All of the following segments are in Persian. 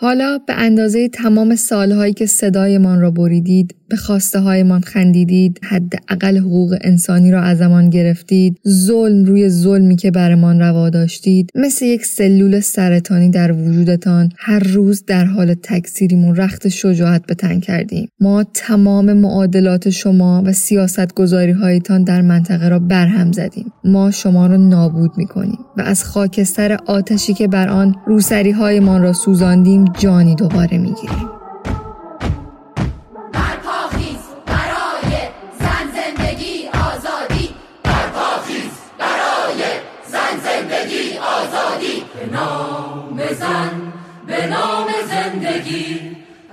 حالا به اندازه تمام سالهایی که صدایمان را بریدید، به خواسته هایمان خندیدید، حداقل حقوق انسانی را از ما گرفتید، ظلم روی ظلمی که برمان روا داشتید، مثل یک سلول سرطانی در وجودتان هر روز در حال تکثیریم و رخت شجاعت به تن کردیم. ما تمام معادلات شما و سیاستگذاری هایتان در منطقه را برهم زدیم. ما شما را نابود می‌کنیم و از خاکستر آتشی که بر آن روسری هایمان را سوزاندیم جانی دوباره می‌گیریم.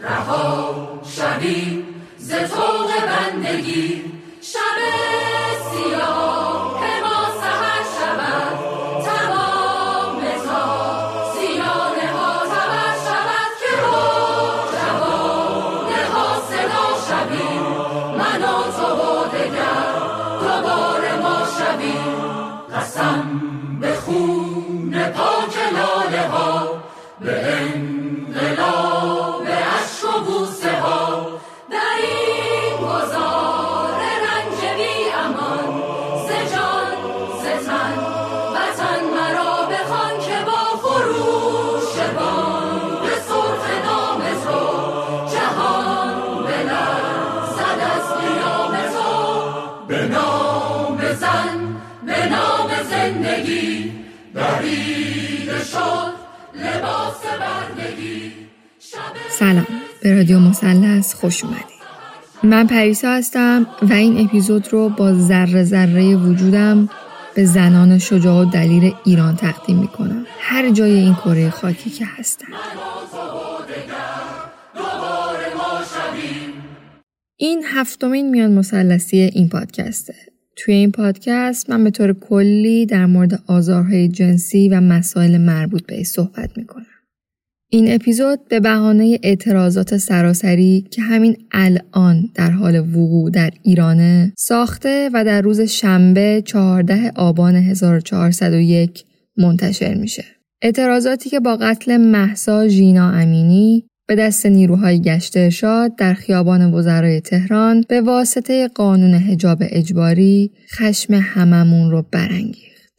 رها شبی ز طوق بندگی شب سیاه که ما سحر شود تمام تا سیانه ها تبر شود که رو جوانه ها صدا شبی من و تو و دگر دوباره ما شبی قسم به خون پاک لاله ها به انقلاب عشق و بوسه ها در این گذار رنج بی امان ز جان ز تن وطن مرا بخوان که با خروش بان به سرخ نام تو جهان بلرزد از قیام تو به نام زن به نام زندگی دریده شد لباس بردگی. سلام، به رادیو مثلث خوش اومدید. من پریسا هستم و این اپیزود رو با ذره ذره وجودم به زنان شجاع و دلیر ایران تقدیم میکنم، هر جای این کره خاکی که هستن. این هفتمین میان مثلثی این پادکسته. توی این پادکست من به طور کلی در مورد آزارهای جنسی و مسائل مربوط به این صحبت میکنم. این اپیزود به بهانه اعتراضات سراسری که همین الان در حال وقوع در ایرانه ساخته و در روز شنبه 14 آبان 1401 منتشر میشه. اعتراضاتی که با قتل مهسا ژینا امینی به دست نیروهای گشته ارشاد در خیابان وزرای تهران به واسطه قانون حجاب اجباری خشم هممون رو برانگیخت.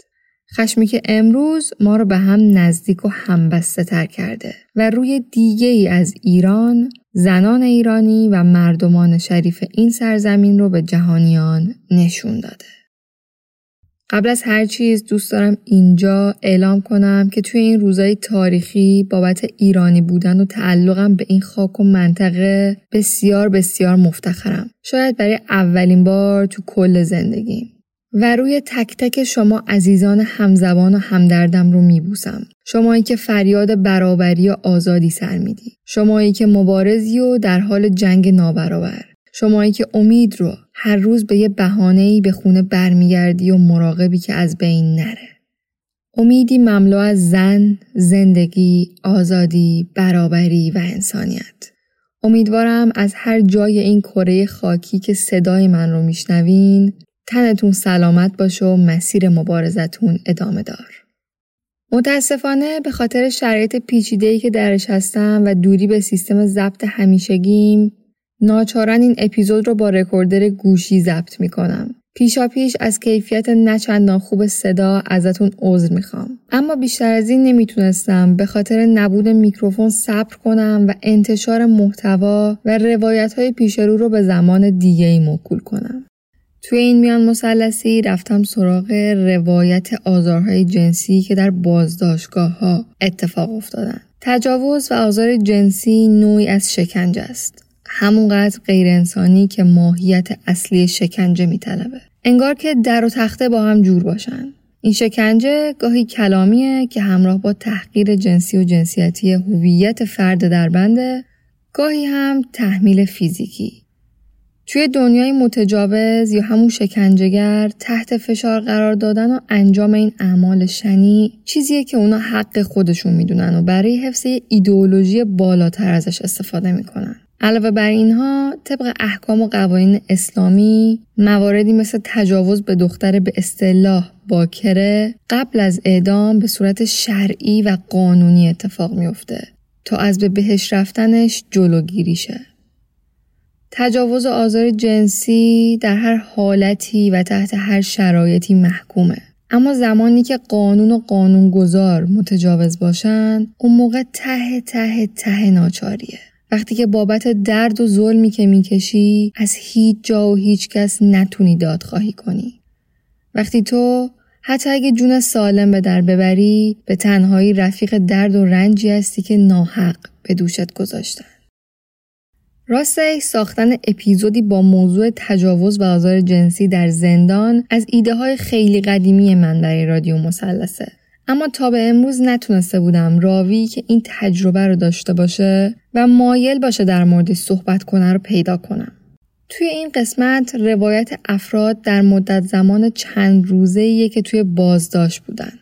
خشمی که امروز ما رو به هم نزدیک و همبسته تر کرده و روی دیگه ای از ایران، زنان ایرانی و مردمان شریف این سرزمین رو به جهانیان نشون داده. قبل از هر چیز دوست دارم اینجا اعلام کنم که توی این روزهای تاریخی بابت ایرانی بودن و تعلقم به این خاک و منطقه بسیار بسیار مفتخرم. شاید برای اولین بار تو کل زندگیم. و روی تک تک شما عزیزان همزبان و همدردم رو میبوسم. شمایی که فریاد برابری و آزادی سر میدی. شمایی که مبارزی و در حال جنگ نابرابر. شمایی که امید رو هر روز به یه بهانه‌ای به خونه برمیگردی و مراقبی که از بین نره. امیدی مملو از زن، زندگی، آزادی، برابری و انسانیت. امیدوارم از هر جای این کره خاکی که صدای من رو میشنوین، تنتون سلامت باشه و مسیر مبارزتون ادامه دار. متاسفانه به خاطر شرایط پیچیده‌ای که درش هستم و دوری به سیستم ضبط همیشگیم، ناچارن این اپیزود رو با رکوردر گوشی ضبط میکنم. پیشاپیش از کیفیت نچندان خوب صدا ازتون عذر میخوام. اما بیشتر از این نمیتونستم به خاطر نبود میکروفون صبر کنم و انتشار محتوا و روایت‌های پیشرو رو به زمان دیگه‌ای موکول کنم. توی این میان مثلثی رفتم سراغ روایت آزارهای جنسی که در بازداشتگاه‌ها اتفاق افتادن. تجاوز و آزار جنسی نوعی از شکنجه است. همونقدر غیر انسانی که ماهیت اصلی شکنجه میطلبه. انگار که در و تخته با هم جور باشن. این شکنجه گاهی کلامیه که همراه با تحقیر جنسی و جنسیتی هویت فرد دربنده، گاهی هم تحمیل فیزیکی. توی دنیای متجاوز یا همون شکنجهگر، تحت فشار قرار دادن و انجام این اعمال شنیع چیزیه که اونا حق خودشون میدونن و برای حفظ ایدئولوژی بالاتر ازش استفاده میکنن. علاوه بر اینها، طبق احکام و قوانین اسلامی، مواردی مثل تجاوز به دختر به اصطلاح باکره قبل از اعدام به صورت شرعی و قانونی اتفاق میفته تا از به بهش رفتنش جلوگیری شه. تجاوز و آزار جنسی در هر حالتی و تحت هر شرایطی محکومه. اما زمانی که قانون و قانونگذار متجاوز باشن، اون موقع ته ته ته ناچاریه. وقتی که بابت درد و ظلمی که میکشی از هیچ جا و هیچ کس نتونی دادخواهی کنی. وقتی تو حتی اگه جون سالم به در ببری، به تنهایی رفیق درد و رنجی هستی که ناحق به دوشت گذاشتن. راسته ساختن اپیزودی با موضوع تجاوز و آزار جنسی در زندان از ایده های خیلی قدیمی من برای رادیو مثلثه. اما تا به امروز نتونسته بودم راوی که این تجربه رو داشته باشه و مایل باشه در موردش صحبت کنه رو پیدا کنم. توی این قسمت روایت افراد در مدت زمان چند روزه‌ایه که توی بازداشت بودن.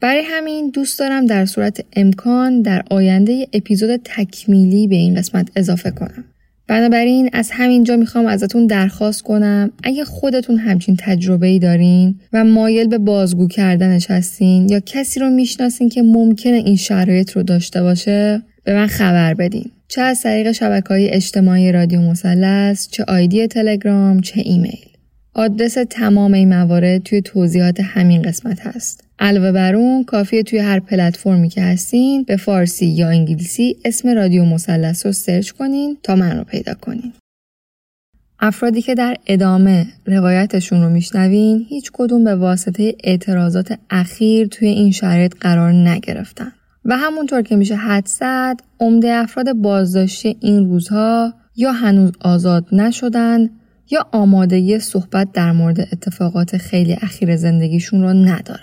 برای همین دوست دارم در صورت امکان در آینده اپیزود تکمیلی به این قسمت اضافه کنم. بنابراین از همینجا میخوام ازتون درخواست کنم اگه خودتون همچین تجربه‌ای دارین و مایل به بازگو کردنش هستین یا کسی رو میشناسین که ممکنه این شرایط رو داشته باشه، به من خبر بدین. چه از طریق شبکه‌های اجتماعی رادیو مثلث، چه آیدی تلگرام، چه ایمیل. آدرس تمام این موارد توی توضیحات همین قسمت هست. علاوه بر اون کافیه توی هر پلتفرمی که هستین به فارسی یا انگلیسی اسم رادیو مثلث رو سرچ کنین تا من رو پیدا کنین. افرادی که در ادامه روایتشون رو میشنوین هیچ کدوم به واسطه اعتراضات اخیر توی این شرایط قرار نگرفتن و همونطور که میشه حد زد عمده افراد بازداشتی این روزها یا هنوز آزاد نشدن یا آمادگی صحبت در مورد اتفاقات خیلی اخیر زندگیشون رو ندارن.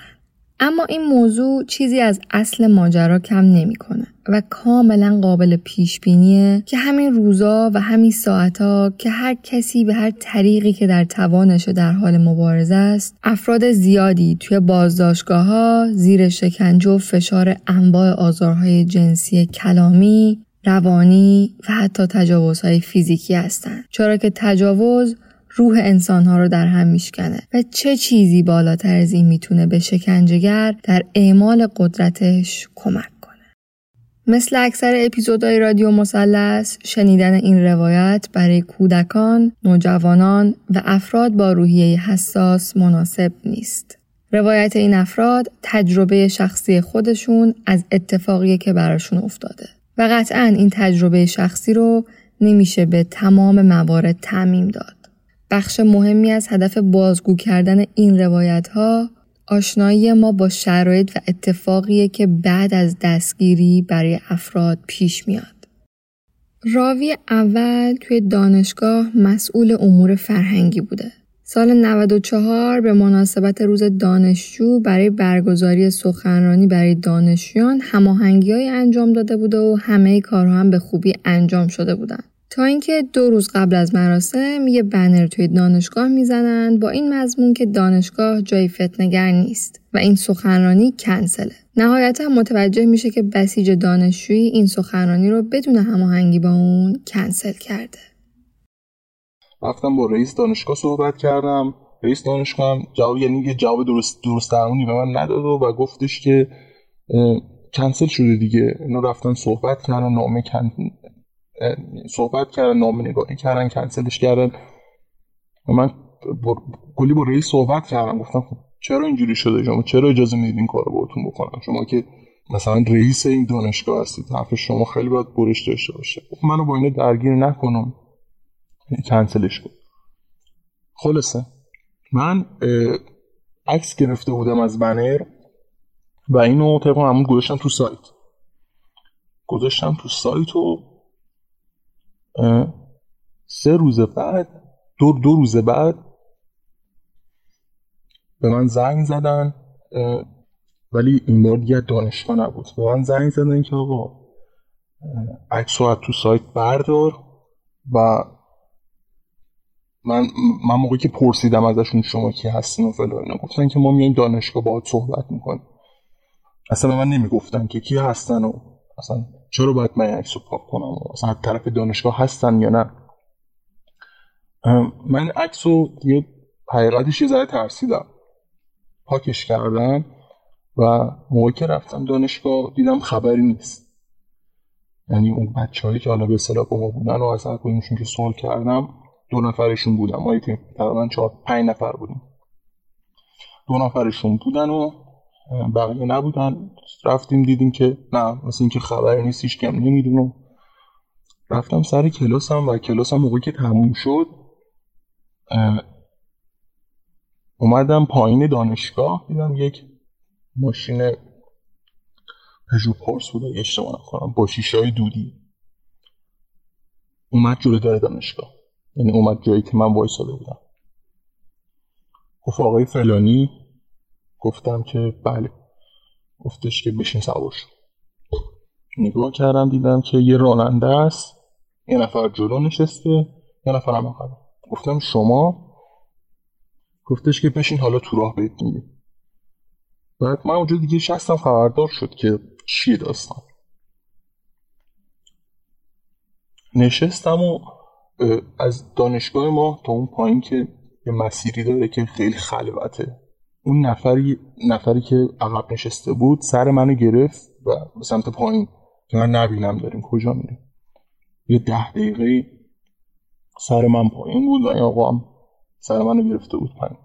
اما این موضوع چیزی از اصل ماجرا کم نمیکنه و کاملا قابل پیش بینیه که همین روزا و همین ساعتا که هر کسی به هر طریقی که در توانش در حال مبارزه است، افراد زیادی توی بازداشتگاه‌ها زیر شکنجه و فشار انواع آزارهای جنسی کلامی، روانی و حتی تجاوزهای فیزیکی هستند. چرا که تجاوز روح انسانها رو در هم میشکنه و چه چیزی بالاتر از این میتونه به شکنجهگر در اعمال قدرتش کمک کنه. مثل اکثر اپیزودهای رادیو مثلث، شنیدن این روایت برای کودکان، نوجوانان و افراد با روحیه حساس مناسب نیست. روایت این افراد تجربه شخصی خودشون از اتفاقی که براشون افتاده و قطعاً این تجربه شخصی رو نمیشه به تمام موارد تعمیم داد. بخش مهمی از هدف بازگو کردن این روایت‌ها آشنایی ما با شرایط و اتفاقیه که بعد از دستگیری برای افراد پیش میاد. راوی اول توی دانشگاه مسئول امور فرهنگی بوده. سال 94 به مناسبت روز دانشجو برای برگزاری سخنرانی برای دانشجویان هماهنگی‌های انجام داده بوده و همه کارها هم به خوبی انجام شده بودن. تا اینکه 2 روز قبل از مراسم یه بنر توی دانشگاه میزنن با این مضمون که دانشگاه جای فتنه‌گر نیست و این سخنرانی کنسله. نهایتا متوجه میشه که بسیج دانشجویی این سخنرانی رو بدون هماهنگی با اون کنسل کرده. رفتم با رئیس دانشگاه صحبت کردم. رئیس دانشگاه هم جواب جواب درستمونی به من نداد و گفتش که کنسل شده دیگه. اینا رفتن صحبت کردن، نامه نگاری کردن، کنسلش کردن. من کلی با رئیس صحبت کردم، گفتم خب چرا اینجوری شده؟ شما چرا اجازه میدید این کارو باهاتون بکنم؟ شما که مثلا رئیس این دانشگاه هستید، حرف شما خیلی باید برش داشته باشه. منو با اینا درگیر نکنم، کنسلش کن. خلاصه من عکس گرفته بودم از بنر و اینو طبق معمول گذاشتم تو سایت و 3 روز بعد، دو روز بعد به من زنگ زدن، ولی این بار دیگه دانشگاه نبود. به من زنگ زدن که آقا عکسو تو سایت بردار. و من موقعی که پرسیدم ازشون شما کی هستین و فلان، گفتن که ما میایم دانشگاه باهات صحبت میکنیم. اصلا به من نمیگفتن که کی هستن و اصلا چرا باید من عکسو پاک کنم و اصلا طرف دانشگاه هستن یا نه. من عکسو دیگه حقیقتش یه ذره ترسیدم، پاکش کردم و موقعی که رفتم دانشگاه دیدم خبری نیست. یعنی اون بچه‌هایی که حالا به اصطلاح با ما بودن و از هر کدومشون که سوال کردم، 2 نفرشون بودن، ما یکی تقریبا 4-5 نفر بودیم، 2 نفرشون بودن و بقیه نبودن. رفتیم دیدیم که نه، مثل این که خبری نیست، هیچ کم نمیدونم. رفتم سر کلاسم و کلاسم موقعی که تموم شد اومدم پایین دانشگاه، دیدم یک ماشین پژو پارس بوده، اشتباه نکنم، با شیشه‌های دودی اومد جلوی در دانشگاه، یعنی اومد جایی که من وایساده بودم. گفت آقای فلانی. گفتم که بله. گفتش که بشین سوار شو. نگاه کردم دیدم که یه راننده است، یه نفر جلو نشسته، یه نفر هم عقب. گفتم شما؟ گفتش که بشین حالا تو راه بهت میگم. بعد من اونجا دیگه شستم خبردار شد که چی داستان. نشستم و از دانشگاه ما تا اون پایین که یه مسیری داره که خیلی خلوته، اون نفری که عقب نشسته بود سر منو گرفت و به سمت پایین که من نبینم داریم کجا میریم. یه 10 دقیقه سر من پایین بود و این آقا هم سر منو گرفته بود پایین.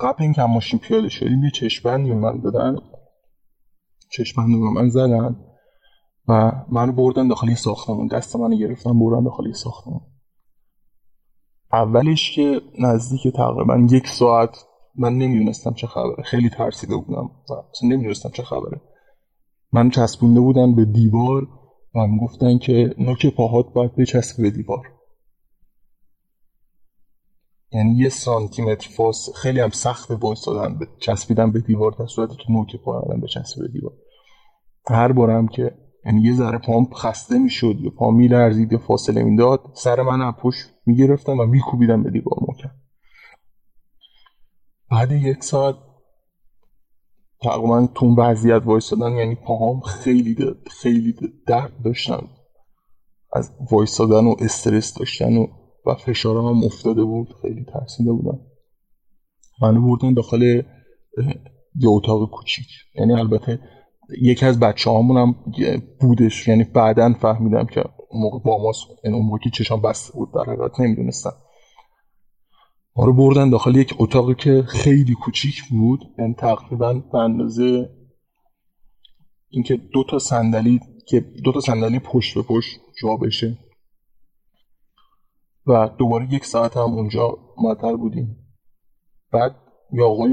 قبل این که ماشین پیاده شدیم یه چشمبندی به من دادن، چشمبندی به من زدن و منو بردن داخل یه ساختمون. دست منو گرفتن بردن داخل یه ساختمون. اولش که نزدیک تقریبا 1 ساعت من نمیدونستم چه خبره، خیلی ترسیده بودم و اصلا نمیدونستم چه خبره. من چسبونده بودن به دیوار و میگفتن که نوک پاهات باید بچسبه به دیوار، یعنی 1 سانتی متر فاصله. خیلی هم سخت به ایستادن چسبیدن به دیوار در صورتی که نوک پاهام بچسبه به دیوار. هر بارم که یعنی یه ذره پام خسته میشد یا پام میلرزید یا فاصله میداد، سر من از پشت میگرفتم و میکوبیدم به دیوار محکم. بعد 1 ساعت تقریبا تو وضعیت وایسادن، یعنی پاهام خیلی درد داشتن از وایسادن و استرس داشتن و فشارم هم افتاده بود، خیلی ترسیده بودم. منو بردن داخل یه اتاق کوچیک. یعنی البته یکی از بچه‌هامون هم بودش، یعنی بعداً فهمیدم که اون موقع با ماست، یعنی اون موقع که چشام بسته بود در حقیقت نمیدونستم. ما رو بردن داخل یک اتاقی که خیلی کوچیک بود، یعنی تقریباً به اندازه اینکه 2 تا صندلی پشت به پشت جا بشه. و دوباره 1 ساعت هم اونجا معطل بودیم. بعد یه آقای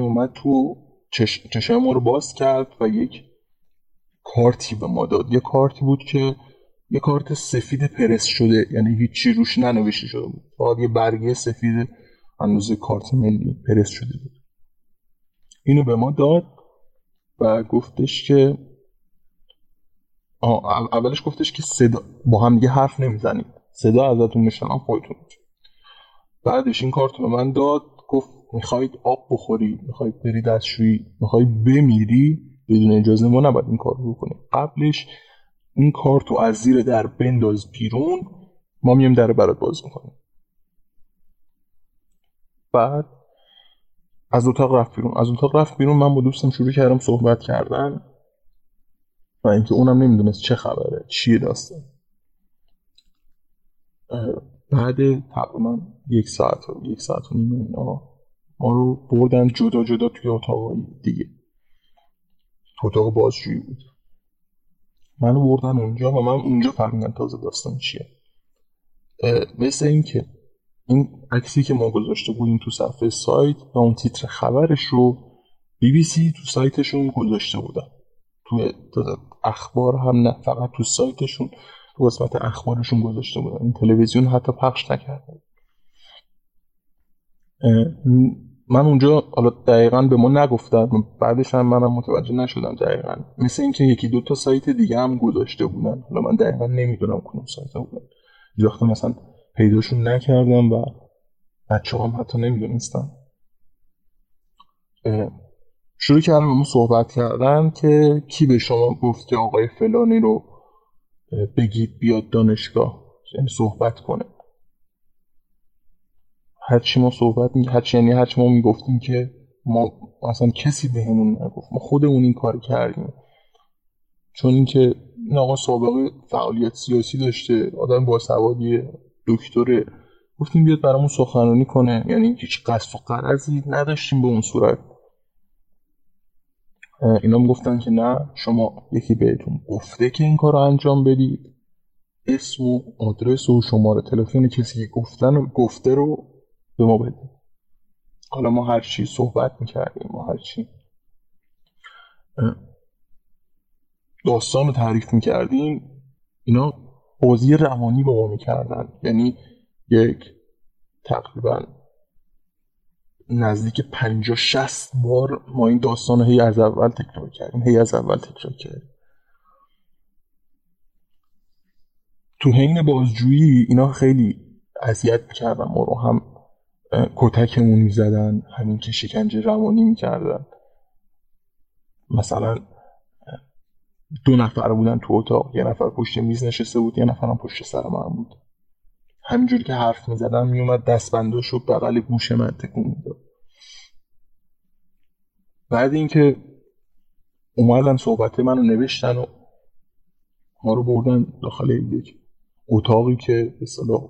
اومد تو، چشم ما رو باز کرد و یک کارتی به ما داد. یه کارتی بود که یه کارت سفید پرس شده، یعنی هیچی روش ننوشته شده بود، فقط یه برگه سفید اندازه کارت ملی پرس شده بود. اینو به ما داد و گفتش که اولش گفتش که صدا با هم دیگه حرف نمیزنید، صدا ازتون میشنم خودتون. بعدش این کارت به من داد، گفت میخواید آب بخوری، میخواید بری دستشویی، میخواید بمیری، بدون اجازه ما نباید این کار رو کنیم. قبلش این کارتو از زیر در بنداز بیرون، ما میام در برات باز میکنیم. بعد از اتاق رفت بیرون. من با دوستم شروع کردم صحبت کردن و اینکه اونم نمیدونست چه خبره، چیه داستان. بعد تقریبا یک ساعت و نیم اینا ما رو بردن جدا جدا توی اتاق دیگه. اتاق بازجویی بود. منو بردن اونجا و من اونجا فهمیدم تازه داستان چیه. مثل این که این عکسی که ما گذاشته بودیم تو صفحه سایت و اون تیتر خبرش رو BBC تو سایتشون گذاشته بودن، تو اخبار هم نه، فقط تو سایتشون، تو قسمت اخبارشون گذاشته بودن. این تلویزیون حتی پخش نکرده. من اونجا حالا دقیقاً به ما نگفتن، بعدش هم منم متوجه نشدم دقیقاً. مثل اینکه یکی دو تا سایت دیگه هم گذاشته بودن، حالا من دقیقاً نمیدونم کدوم سایت ها بودن. یه وقتا مثلا پیداشون نکردم و بچه‌ها هم حتی نمیدونستن. شروع کردم با ما صحبت کردن که کی به شما گفت که آقای فلانی رو بگید بیاد دانشگاه، یعنی صحبت کنه. هرچی ما میگفتیم که ما اصلا کسی بهمون نگفت، ما خودمون این کار کردیم. چون اینکه این آقا سابقه فعالیت سیاسی داشته، آدم باسوادیه، دکتره، گفتیم بیاد برامون سخنرانی کنه، یعنی هیچ قصد و غرضی نداشتیم به اون صورت. اینا میگفتن که نه، شما یکی بهتون گفته که این کارو انجام بدید، اسم و آدرس و شماره تلفن کسی که گفته رو به ما بده. حالا ما هر چی صحبت میکردیم، ما هر چی داستان رو تعریف میکردیم، اینا بازی روانی با ما میکردن. یعنی یک تقریبا نزدیک 50-60 بار ما این داستان رو هی از اول تکرار کردیم. تو حین بازجویی اینا خیلی اذیت میکردن ما رو، هم کتکمون میزدن، همین که شکنجه روانی میکردن. مثلا 2 نفر بودن تو اتاق، 1 نفر پشت میز نشسته بود، 1 نفرم پشت سر من بود. همینجور که حرف میزدم میومد دستبنداشو بغل گوش من تکون میداد. بعد اینکه اومدن صحبت منو نوشتن و ما رو بردن داخل یک اتاقی که به اصطلاح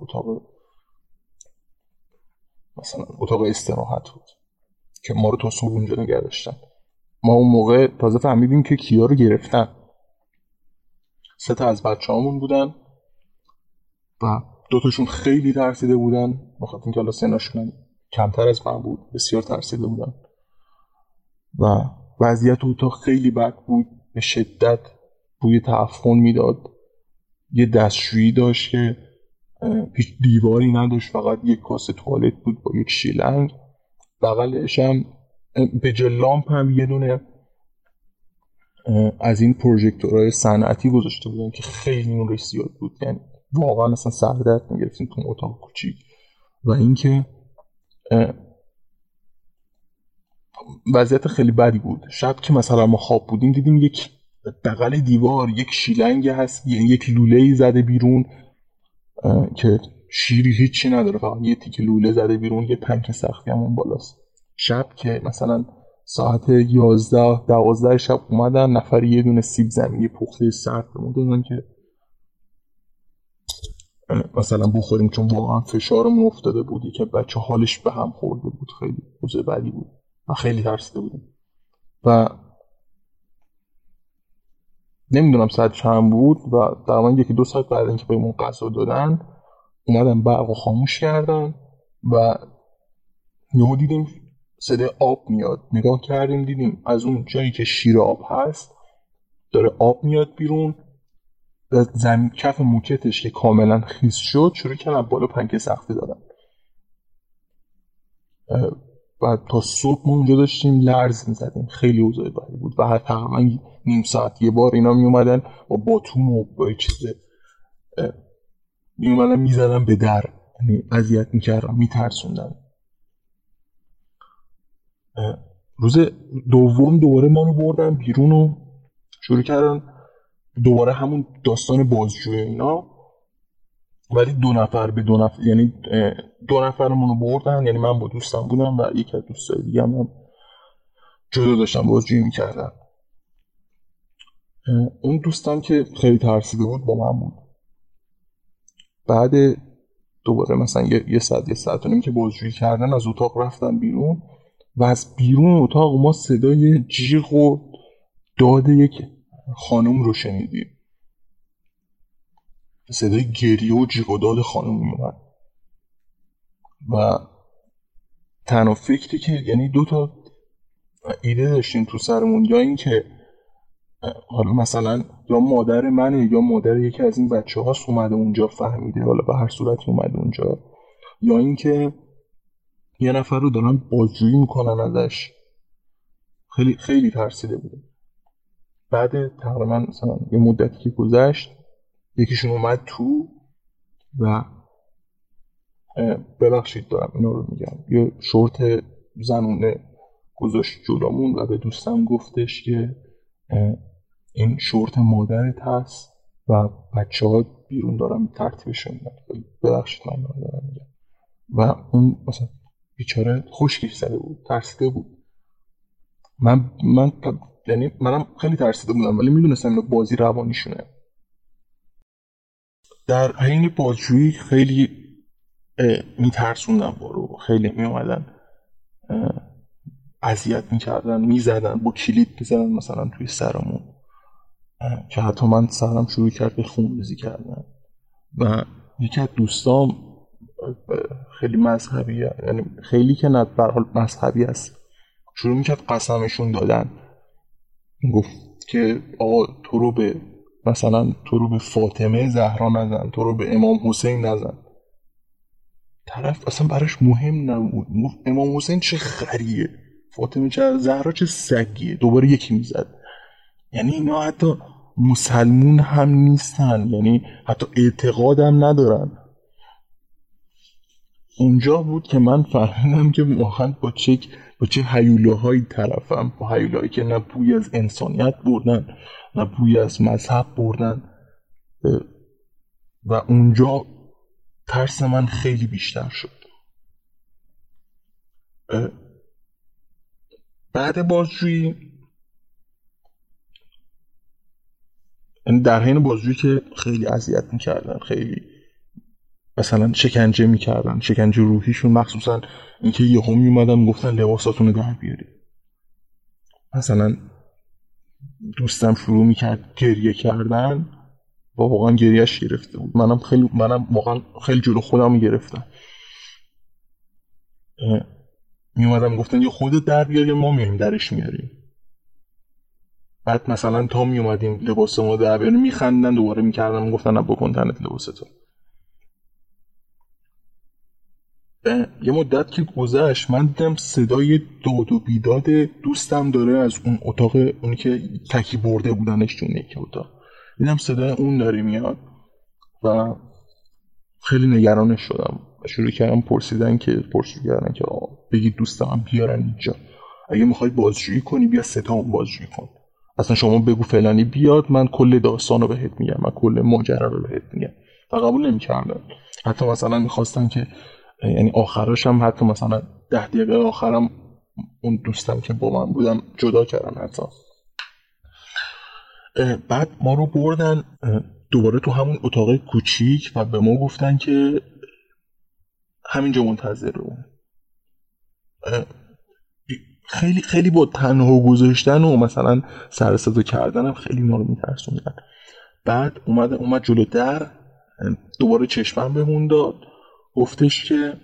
اتاق استراحت بود که ما رو تا صبح اونجا نگه داشتن. ما اون موقع تازه فهمیدیم که کیا رو گرفتن. 3 تا از بچه‌هامون بودن و 2 تاشون خیلی ترسیده بودن، بخاطر اینکه حالا سنشون کمتر از من بود، بسیار ترسیده بودن و وضعیت اتاق خیلی بد بود. به شدت بوی تعفن میداد. یه دستشویی داشت که هیچ دیواری نداشت، فقط یک کاسه توالت بود با یک شیلنگ، بغلش هم به جای لامپ هم یه دونه از این پروژکتورهای صنعتی گذاشته بودن که خیلی اون ریس زیاد بود، یعنی واقعا اصلا سر درد می‌گرفتیم تو اتاق کوچیک. و اینکه وضعیت خیلی بدی بود. شب که مثلا ما خواب بودیم دیدیم یک بغل دیوار یک شیلنگ هست، یعنی یک لوله‌ای زده بیرون که شیری هیچی نداره، فقط یه تیکه لوله زده بیرون، یه پنکه سختی هم اون بالاست. شب که مثلا ساعت 11-12 شب اومدن، نفری یه دونه سیب زمینی پخته سرد بموندن که مثلا بخوریم، چون واقعا فشارمون افتاده بود. که بچه حالش به هم خورده بود، خیلی روز بدی بود و خیلی ترسیده بودیم. و نمیدونم ساعت چند بود و در واقع 1-2 ساعت بعد اینکه بهمون غذا دادن اومدن برق رو خاموش کردن و یهو دیدیم صدای آب میاد. نگاه کردیم دیدیم از اون جایی که شیر آب هست داره آب میاد بیرون. زمین کف موکتش که کاملا خیس شد شروع کردن بالا پنکه سختی دادن و تا صبح ما اونجا داشتیم لرز میزدیم. خیلی اوضاع بدی بود و تقریبا نیم ساعت یه بار اینا میومدن با باتوم و با چیز میومدن میزدن به در، یعنی اذیت میکردن، میترسوندن. روز دوم دوباره ما رو بردن بیرون و شروع کردن دوباره همون داستان بازجوی اینا، ولی دو نفر به دو نفر، یعنی دو نفرمون رو بردن، یعنی من با دوستم بودم و یکی از دوستای دیگه هم جدا داشتم بازجویی میکردم. اون دوستم که خیلی ترسیده بود با من بود. بعد دوباره مثلا یه ساعت و نیم که بازجویی کردن از اتاق رفتم بیرون و از بیرون اتاق ما صدای جیغ و داد یک خانم رو شنیدیم. صدای گریه و جیغ و داد خانم میومد و تنها فکری که، یعنی دو تا ایده داشتیم تو سرمون، یا این که حالا مثلا یا مادر منه یا مادر یکی از این بچه هاست اومده اونجا فهمیده، حالا به هر صورتی اومده اونجا، یا این که یه نفر رو دارن بازجویی میکنن ازش. خیلی خیلی ترسیده بود. بعد تقریبا مثلا یه مدتی که گذشت یکیشون اومد تو و ببخشید دارم اینا رو میگم، یه شورت زنونه گذاشت جلومون و به دوستم گفتش که این شورت مادرت هست و بچه ها بیرون دارم ترتیبشون میدم، ببخشید من اینا رو دارم میگم. و اون مثلا بیچاره خشکش زده بود، ترسیده بود. من یعنی منم خیلی ترسیده بودم ولی میدونستم اینو بازی روانیشونه. در حین بازجویی خیلی میترسوندن بارو، خیلی میومدن اذیت میکردن، میزدن، با کلید میزدن مثلا توی سرمون که حتی من سرم شروع کرد به خونریزی کردن. و یکی از دوستام خیلی مذهبی، یعنی خیلی که نه به هر حال مذهبی است، شروع میکرد قسمشون دادن، گفت که آقا تو رو به مثلا تو رو به فاطمه زهرا نزن، تو رو به امام حسین نزن. طرف اصلا براش مهم نبود، امام حسین چه خریه، فاطمه چه، زهرا چه سگیه. دوباره یکی میزد. یعنی اینا حتی مسلمون هم نیستن، یعنی حتی اعتقاد هم ندارن. اونجا بود که من فهمیدم که واقعا با چه هیولاهایی طرفم، با هیولاهایی که نه بوی از انسانیت بردن نه بوی از مذهب بردن. و اونجا ترس من خیلی بیشتر شد. بعد بازجویی، در حین بازجویی که خیلی اذیت میکردن، خیلی مثلا شکنجه میکردن، شکنجه روحیشون، مخصوصا اینکه یه هم میمدن گفتن لباساتون رو در بیاری. مثلا دوستم شروع میکرد گریه کردن و واقعا گریهش گرفته بود. منم واقعا خیلی جلو خودم گرفتم. میومدم گفتن یا خودت در بیاری یا ما میاریم درش میاریم. بعد مثلا تا میومدیم لباس ما در بیاری میخندن، دوباره میکردن گفتن بکن تنت لباستو. یه مدت که گذشت من دیدم صدای داد و بیداد دوستم داره از اون اتاق، اونی که تکی برده بودنش تو یکی اتاق، دیدم صدای اون داره میاد و خیلی نگرانش شدم. شروع کردم پرسیدن که بگید دوستم بیارن اینجا، اگه میخوای بازجویی کنی بیا ستامون بازجویی کن، اصلا شما بگو فلانی بیاد من کل داستانو بهت میگم، من کل ماجرا رو بهت میگم. و قبول نمی‌کردن. حتی مثلا می‌خواستن که، یعنی آخرش هم حتی مثلا 10 دقیقه آخرم اون دوستم که با من بودم جدا کردن حتی. بعد ما رو بردن دوباره تو همون اتاق کوچیک و به ما گفتن که همینجا منتظر رو. خیلی خیلی با تنها گذاشتن و مثلا سر صدا کردنم خیلی ما رو میترسوندن. بعد اومد جلو در دوباره چشمم به هون داد، گفتش که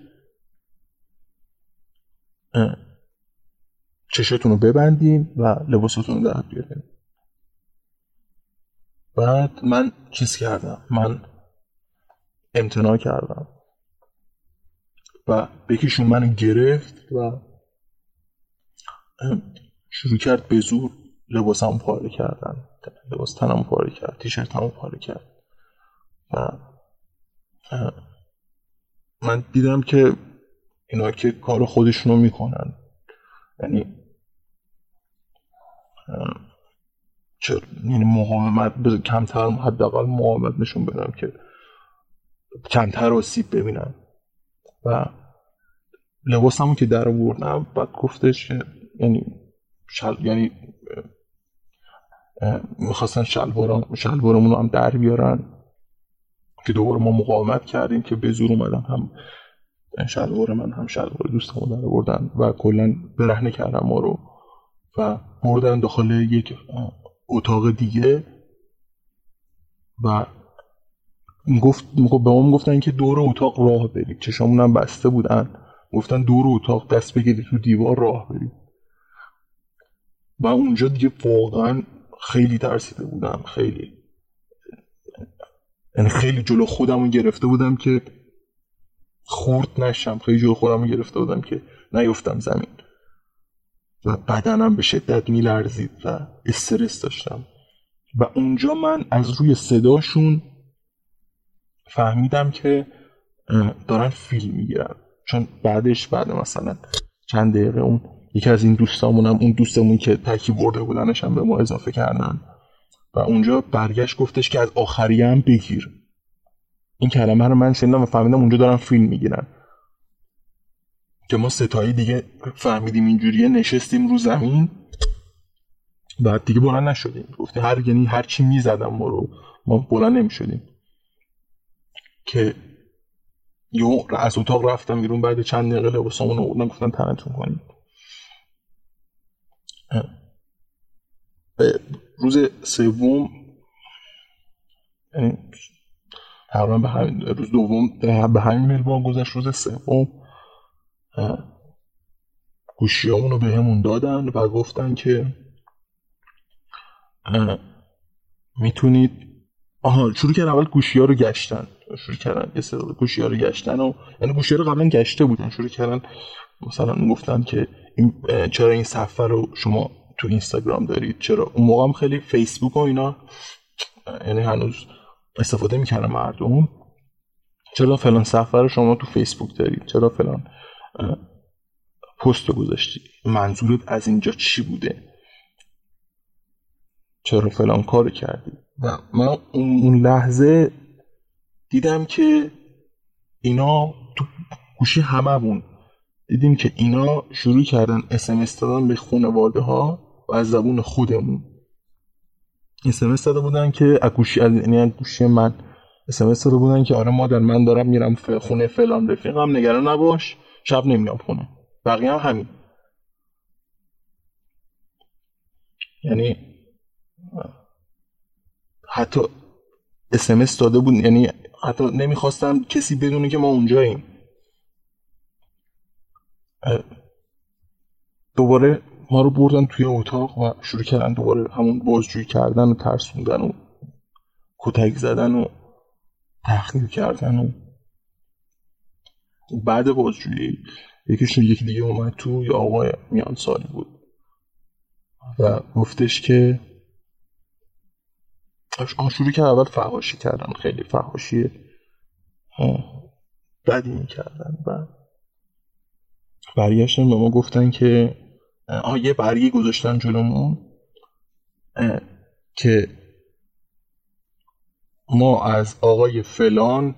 چشتون رو ببندین و لباساتون رو در بیارین. بعد من چیز کردم، من امتناع کردم و بکیشون منو گرفت و شروع کرد به زور لباسم پاره کردن، لباس تنم پاره کرد، تیشرتم پاره کرد و من دیدم که اینا که کار خودشونو میکنن، یعنی چرا مقاومت کمتر، حداقل مقاومت نشون بدم که کمتر آسیب ببینم. و لباسمو که در آوردم بعد گفتش یعنی یعنی میخواستن شلوارمون رو هم در بیارن که دوباره ما مقاومت کردیم که به زور اومدم هم شلوار من هم شلوار دوستم رو در آوردن و کلا برهنه کردن ما رو و بردن داخل یک اتاق دیگه و به ما گفتن که دور اتاق راه برید، چشامون هم بسته بودن، گفتن دور اتاق دست بگیرید تو دیوار راه برید. و اونجا دیگه واقعا خیلی ترسیده بودم، خیلی، یعنی خیلی جلو خودم رو گرفته بودم که خورد نشم، خیلی جلو خودم رو گرفته بودم که نیفتم زمین و بدنم به شدت میلرزید و استرس داشتم. و اونجا من از روی صداشون فهمیدم که دارن فیلم میگیرن، چون بعد مثلا چند دقیقه اون یکی از این دوستامونم، اون دوستمون که تکی برده بودنش هم به ما اضافه کردن و اونجا برگشت گفتش که از آخری هم بگیر. این کلمه رو من شنیدم و فهمیدم اونجا دارن فیلم میگیرن که ما ستایی دیگه فهمیدیم اینجوریه، نشستیم رو زمین و دیگه بلند نشدیم. گفته یعنی هر چی میزدن ما رو ما بلند نمیشدیم که یه از اتاق رفتم بیرون. بعد چند دقیقه لباسامون رو آوردن گفتن تنتون کنیم. روز سوم تقریبا به همین روز دوم به همین ملوان گذشت. روز سوم گوشیامون رو به همون دادن و گفتن که میتونید شروع کردن اول گوشی ها رو گشتن، شروع کردن یه سری گوشی ها رو گشتن و یعنی گوشی ها رو قبلا گشته بودن، شروع کردن مثلا گفتن که چرا این صفحه رو شما تو اینستاگرام دارید، چرا اون موقع هم خیلی فیسبوک و اینا یعنی هنوز استفاده میکنه مردم، چرا فلان صفحه رو شما تو فیسبوک دارید، چرا فلان پست گذاشتی، منظورت از اینجا چی بوده، چرا فلان کار کردی. و من اون لحظه دیدم که اینا تو گوشی هممون دیدیم که اینا شروع کردن SMS دادن به خانواده ها و از زبون خودمون SMS داده بودن که از گوشی من SMS داده بودن که آره مادر من دارم میرم خونه فلان رفیقم، نگران نباش، شب نمیام خونه. بقیه هم همین، یعنی حتی SMS داده بود، یعنی حتی نمیخواستم کسی بدونه که ما اونجاییم. دوباره ما رو بردن توی اتاق و شروع کردن دوباره همون بازجویی کردن و ترسوندن و کتک زدن و تحقیر کردن. و بعد بازجویی یکی دیگه اومد تو، یه آقای میان سالی بود و گفتش که شروع کرد اول فحاشی کردن، خیلی فحاشی بدی میکردن و برگشتن به ما گفتن که یه برگه گذاشتن جلومون که ما از آقای فلان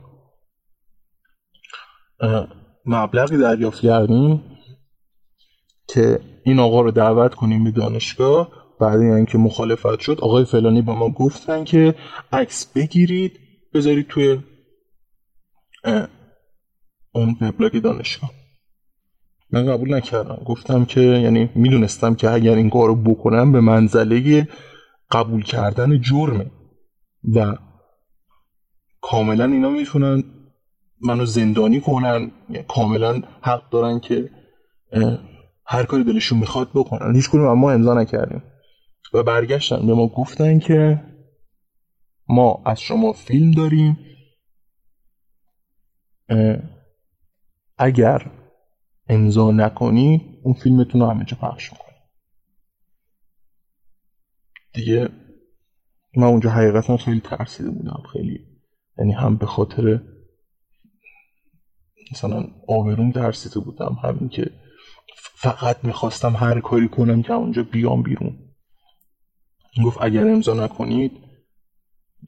مبلغی دریافت کردیم که این آقا رو دعوت کنیم به دانشگاه. بعد اینکه مخالفت شد آقای فلانی با ما گفتن که عکس بگیرید بذارید توی اون وبلاگ دانشگاه. من قبول نکردم، گفتم که یعنی میدونستم که اگر این کارو بکنم به منزله قبول کردن جرمه و کاملا اینا میتونن منو زندانی کنن، کاملا حق دارن که هر کاری دلشون میخواد بکنن. هیچ کدوم ما امضا نکردیم و برگشتن به ما گفتن که ما از شما فیلم داریم، اگر امضا نکنی اون فیلمتون رو همه جا پخش میکنی. دیگه من اونجا حقیقتا خیلی ترسیده بودم، خیلی، یعنی هم به خاطر مثلا آبروم ترسیده بودم، همین که فقط میخواستم هر کاری کنم که اونجا بیام بیرون. گفت اگر امضا نکنید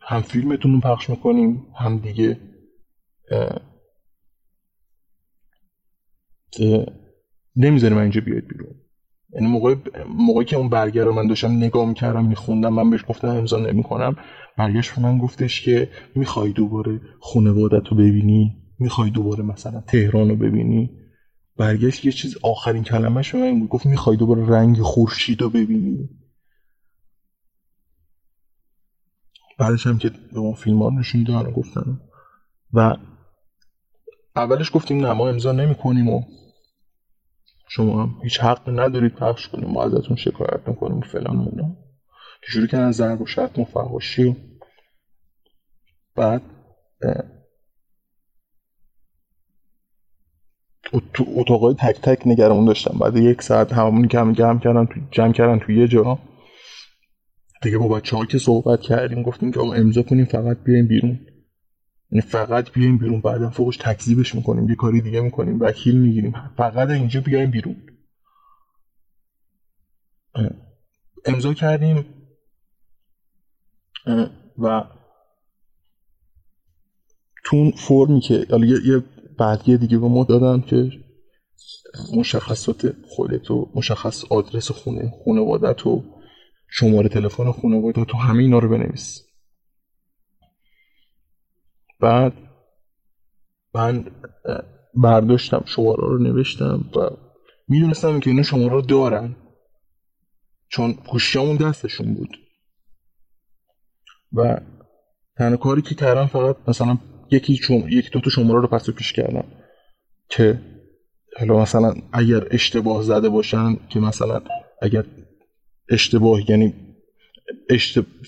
هم فیلمتون رو پخش میکنیم، هم دیگه نمیذاریم اینجا بیاید بیرون. یعنی موقعی که اون برگر رو من داشتم نگاه میکردم میخوندم، من بهش گفتم امضا نمیکنم، برگشت به من گفتش که میخوای دوباره خانوادت رو ببینی؟ میخوای دوباره مثلا تهران رو ببینی؟ برگشت یه چیز آخرین کلمهش به من گفت میخوای دوباره رنگ خورشید رو ببینی؟ بعدش هم که به اون فیلم ها نشون دارن گفتن و اولش گفتیم نه ما امضا نمیکنیم و شما هم هیچ حق ندارید پخش کنیم، ما ازتون شکایت نکنیم فلان اونا. که شروع کردن ضرب و شتم و فحاشی و بعد تو اتاقای تک تک نگرمون داشتم. بعد یک ساعت همونی که همه جمع کردن تو یه جا دیگه با بچه‌ها که صحبت کردیم گفتیم که آقا امضا کنیم فقط بیایم بیرون، یعنی فقط بیایم بیرون، بعدم فوقش تکذیبش میکنیم، یه کاری دیگه میکنیم، وکیل میگیریم، فقط اینجا بیایم بیرون. امضا کردیم و تون فرمی که یه بعدیه دیگه به ما دادم که مشخصات خودت و مشخص آدرس خانوادت و شماره تلفن خانواده تو همه اینا رو بنویس. بعد من برداشتم شماره رو نوشتم و میدونستم که اینا شماره رو دارن چون گوشیامون دستشون بود و تنها کاری که کردم فقط مثلا یک دو تا شماره رو پس و پیش کردم که حالا مثلا اگر اشتباه زده باشن، که مثلا اگر اشتباه یعنی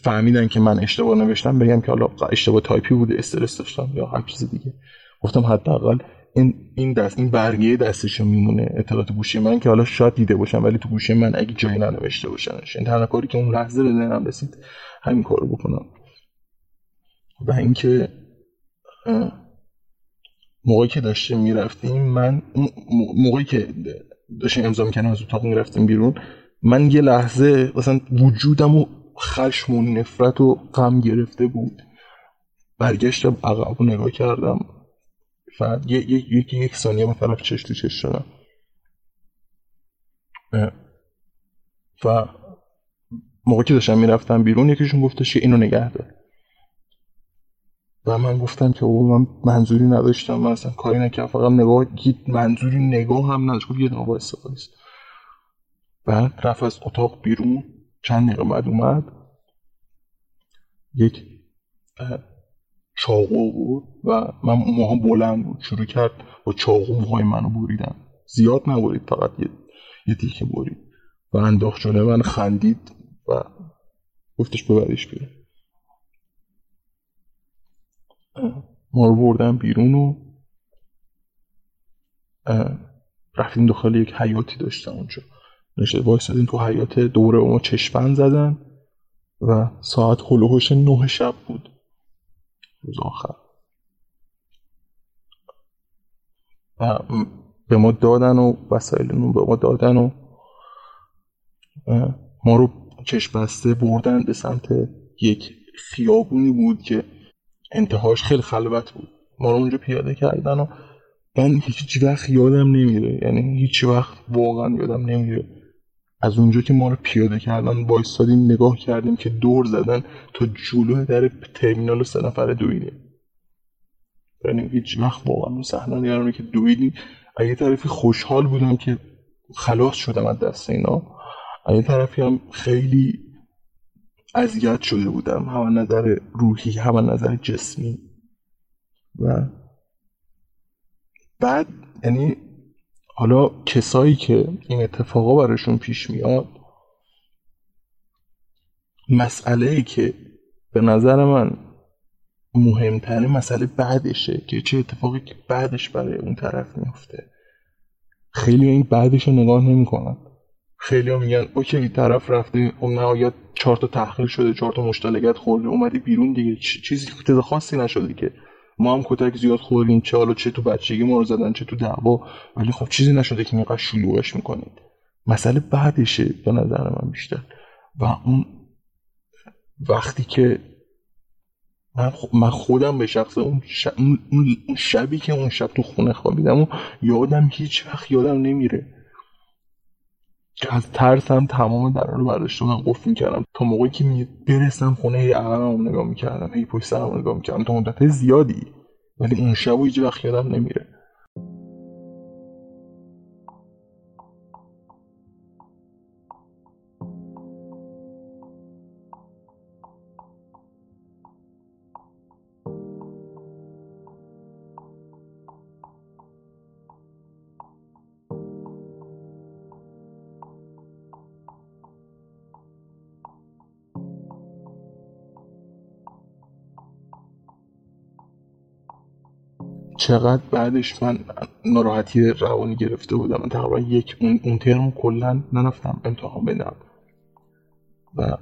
فهمیدن که من اشتباه نوشتم بگم که حالا اشتباه تایپی بوده، استرس داشتم یا هر چیز دیگه. گفتم حداقل این برگه دستشون میمونه، اطلاعات گوشی من که حالا شاید دیده باشم ولی تو گوشی من اگه جایی ننوشته باشنش، این تنها کاری که اون لحظه به ذهنم رسید همین کارو بکنم. و اینکه موقعی که داشتیم میرفتیم، من موقعی که داشتیم امضا میکنم از اتاق میرفتیم بیرون، من یه لحظه مثلا وجودم و خشم و نفرت و غم گرفته بود، برگشتم عقب و نگاه کردم و یک ثانیه من طرف چش تو چش شدم و موقعی که داشتم میرفتم بیرون یکیشون گفتش که اینو نگه دار و من گفتم که او من منظوری نداشتم، من اصلا کاری نکردم، فقط نگاه، منظوری نگاه هم نداشت. گفت یه دقیقه وایسا وایسا. بعد رفت از اتاق بیرون، چند دقیقه بعد اومد یک چاقو بود و من موهام بلند بود، شروع کرد با چاقو موهای منو بریدن، زیاد نبرید، فقط یه تیکه برید و انداخت جلوی من، خندید و گفتش ببریش بیرون. ما رو بردن بیرون و رفتیم داخل یک حیاتی داشتن اونجا نشد، وایسادیم تو حیاط، دوره ما چشم‌بند زدن و ساعت هلوهوش 9 شب بود روز آخر و به ما دادن و وسایلمون به ما دادن و ما رو چشم بسته بردن به سمت یک خیابونی بود که انتهاش خیلی خلوت بود، ما رو اونجا پیاده کردن و من هیچ وقت یادم نمیره، یعنی هیچ وقت واقعا یادم نمیره از اونجا که ما رو پیاده کردن وایسادیم نگاه کردیم که دور زدن تا جلوی در ترمینال 3 نفره دویدیم، یعنی هیچ وقت واقعا اون صحنه یادم نمیره که دویدیم. از یه طرفی خوشحال بودم که خلاص شدم از دست اینا، از یه طرفی هم خیلی اذیت شده بودم، هم از نظر روحی هم از نظر جسمی. و بعد یعنی حالا کسایی که این اتفاقا براشون پیش میاد، مسئله‌ای که به نظر من مهمتره مسئله بعدشه، که چه اتفاقی که بعدش برای اون طرف میفته. خیلی این بعدش رو نگاه نمی کنن. خیلی ها میگن اوکی طرف رفته، اون نهایت 4 تا تحقیر شده، 4 تا مشتلگت خورده، اومدی بیرون دیگه، چیزی که خاصی نشده که، ما هم کتک زیاد خوردیم، چه حالا چه تو بچگی ما رو زدن چه تو دعوا، ولی خب چیزی نشده که اینقدر شلوغش میکنید. مسئله بعدشه به نظر من بیشتر. و اون وقتی که من خودم به شخص اون شبی که اون شب تو خونه خوابیدم و یادم هیچ وقت یادم نمیره، از ترسم تمام درارو رو برداشتم قفل می‌کردم تا موقعی که برسم خونه، هی عقبم نگاه می‌کردم، هی پشت سرم نگاه می‌کردم تا مدت زیادی، ولی اون شب هیچ وقت یادم نمیره. چقدر بعدش من ناراحتی روانی گرفته بودم. من تقریبا اون ترم کلا نرفتم امتحان بدم و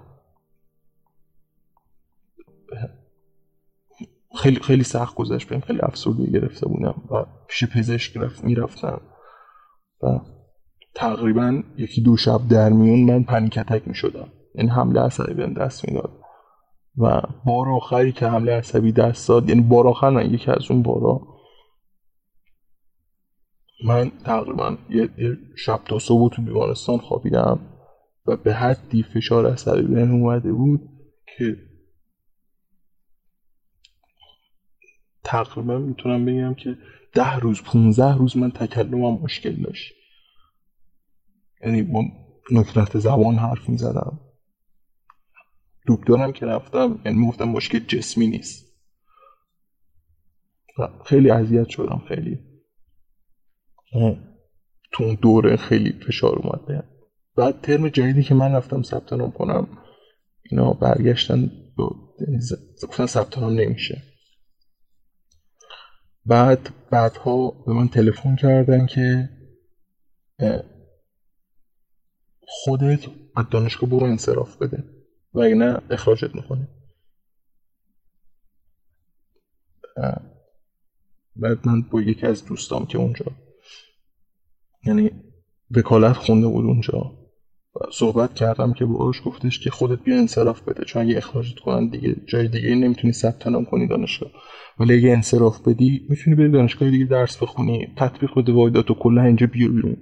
خیلی خیلی سخت گذشت بهم، خیلی افسرده گرفته بودم و پیش پزشک میرفتم و تقریبا 1-2 شب در میون من پنیک اتک میشدم، یعنی حمله عصبی بهم دست میداد. و بار آخری که حمله عصبی دست داد، یعنی بار آخر نه، یکی از اون بارا، من تقریبا یه شب تا صبح تو بیمارستان خوابیدم و به حدی فشار عصبی بهم اومده بود که تقریبا میتونم بگم که 10 روز 15 روز من تکلمم مشکل داشت، یعنی با نکرت زبان حرف میزدم. دکترم که رفتم یعنی میگفتم مشکل جسمی نیست. خیلی اذیت شدم، خیلی تو اون دوره خیلی فشار اومده. بعد ترم جدیدی که من رفتم ثبت نام کنم، اینا برگشتن گفتن ثبت نام نمیشه. بعدها به من تلفن کردن که خودت از دانشگاه برو انصراف بده و اگه نه اخراجت میکنه. بعد من با یکی از دوستام که اونجا یعنی وکالت خونده بود اونجا صحبت کردم که باهاش، گفتش که خودت بیا انصراف بده، چون اگه اخراجت کنن دیگه جای دیگه نمیتونی ثبت نام کنی دانشگاه، ولی اگه انصراف بدی میتونی بری دانشگاه دیگه درس بخونی، تطبیق بده وایداتو کلا اینجا بیرون.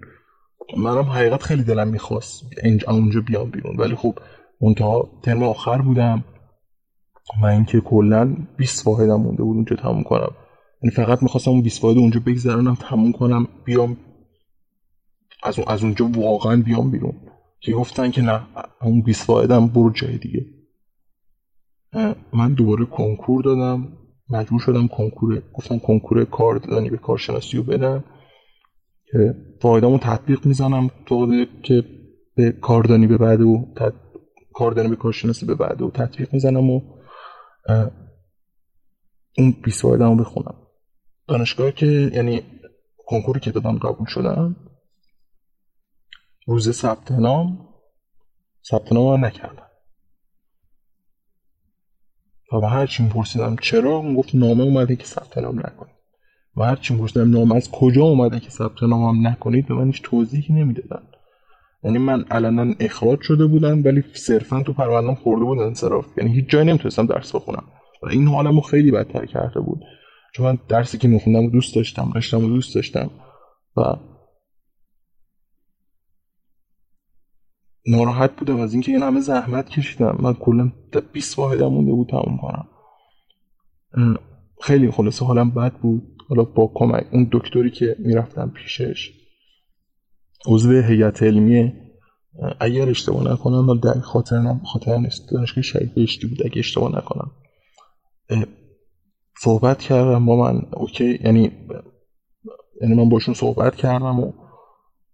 منم حقیقت خیلی دلم میخواست اونجا بیام بیرون، ولی خب اونتا ترم آخر بودم و اینکه کلا 20 واحدم مونده بود اونجا تموم کنم، یعنی فقط می‌خواستم اون 20 واحد اونجا بگذرونم تموم کنم بیام از اونجا واقعا بیام بیرون، که گفتن که نه اون 20 واحدم برو جای دیگه. من دوباره کنکور دادم، مجبور شدم کنکور کارگردانی به کارشناسی رو بدم که واحدامو تطبیق میزنم تو که به کارگردانی به بعد و کاردن به کارشناسی به بعد و تطبیق میزنم و اون 20 واحدمو بخونم. دانشگاه که یعنی کنکوری که دادم قبول شدم، روز ثبت نام نکردم و به هرچی میپرسیدم چرا، اون گفت نامه اومده که ثبت نام نکنید. و هرچی میپرسیدم نامه از کجا اومده که ثبت نامم نکنید، به من هیچ توضیحی نمیدادن. یعنی من علنا اخراج شده بودم ولی صرفا تو پرونده‌ام خورده بود انصراف، یعنی هیچ جایی نمیتونستم درس بخونم و این حالمو خیلی بدتر کرده بود، چون من درسی که میخوندم دوست داشتم، رشته‌مو دوست داشتم و ناراحت بودم از اینکه این همه زحمت کشیدم، من کلا 20 واحدم مونده بود تموم کنم. خیلی خلاصه حالم بد بود. حالا با کمک اون دکتری که میرفتم پیشش، عضو هیئت علمی اگر اشتباه نکنم، ولی در خاطرم نیست، دانشگاه شهید بهشتی بود اگه اشتباه نکنم، صحبت کردم با من، اوکی، یعنی من باشون صحبت کردم و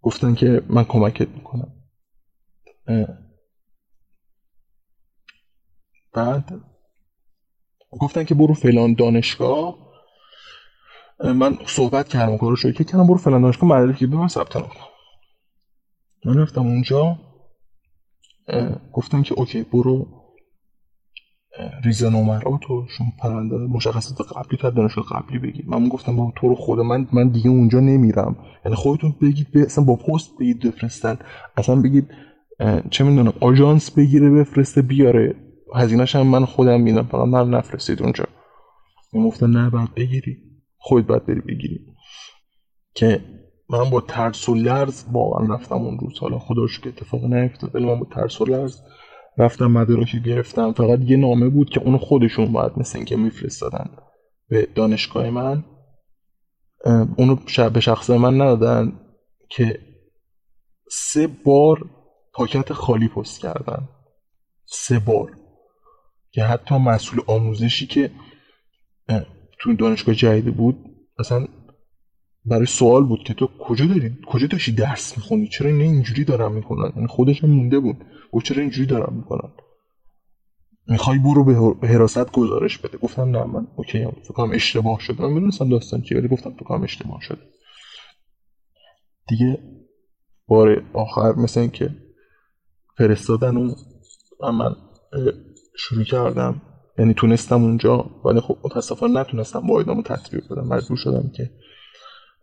گفتن که من کمکت میکنم. بعد گفتن که برو فلان دانشگاه، من صحبت کردم و کارو شروع کردم، برو فلان دانشگاه معرفی به من ثبت نام کن. من رفتم اونجا، گفتن که اوکی برو ریزه نمراتو شون پرنده مشخصات قبلی تو دانشگاه قبلی بگید. من گفتم با تو رو خود من دیگه اونجا نمیرم، یعنی خودتون بگید اصلا با پست بگید بفرستن، اصلا بگید چه میدونم آژانس بگیره بفرسته بیاره، هزینه‌ش هم من خودم میدم، فقط من نفرستید اونجا. من گفتم نه، بعد بگیری خودت، بعد بری بگیری. که من با ترس و لرز واقعا رفتم اون روز، حالا خدا شکر اتفاق نیفتاد، ولی من با ترس و لرز رفتم مدارکی گرفتم. فقط یه نامه بود که اون خودشون باید مثل اینکه میفرستادن به دانشگاه من، اونو به شخص من ندادن، که 3 بار پاکت خالی پست کردن، 3 بار، که حتی مسئول آموزشی که تو دانشگاه جدید بود اصلا برای سوال بود که تو کجا داشتی درس میخونی، چرا اینا اینجوری دارن میکنن، یعنی خودش هم مونده بود و چرا اینجوری دارن میکنن، میخوای برو به حراست گزارش بده. گفتم نه من اوکی هم فکر کنم اشتباه شد، من میدونستم داستان چیه ولی گفتم فکر کنم اشتباه شد دیگه. بار آخر مثل این که فرستادن اون و من شروع کردم، یعنی تونستم اونجا، ولی خب متاسفانه نتونستم با ایدامو تطبیق بدم، مجبور شدم که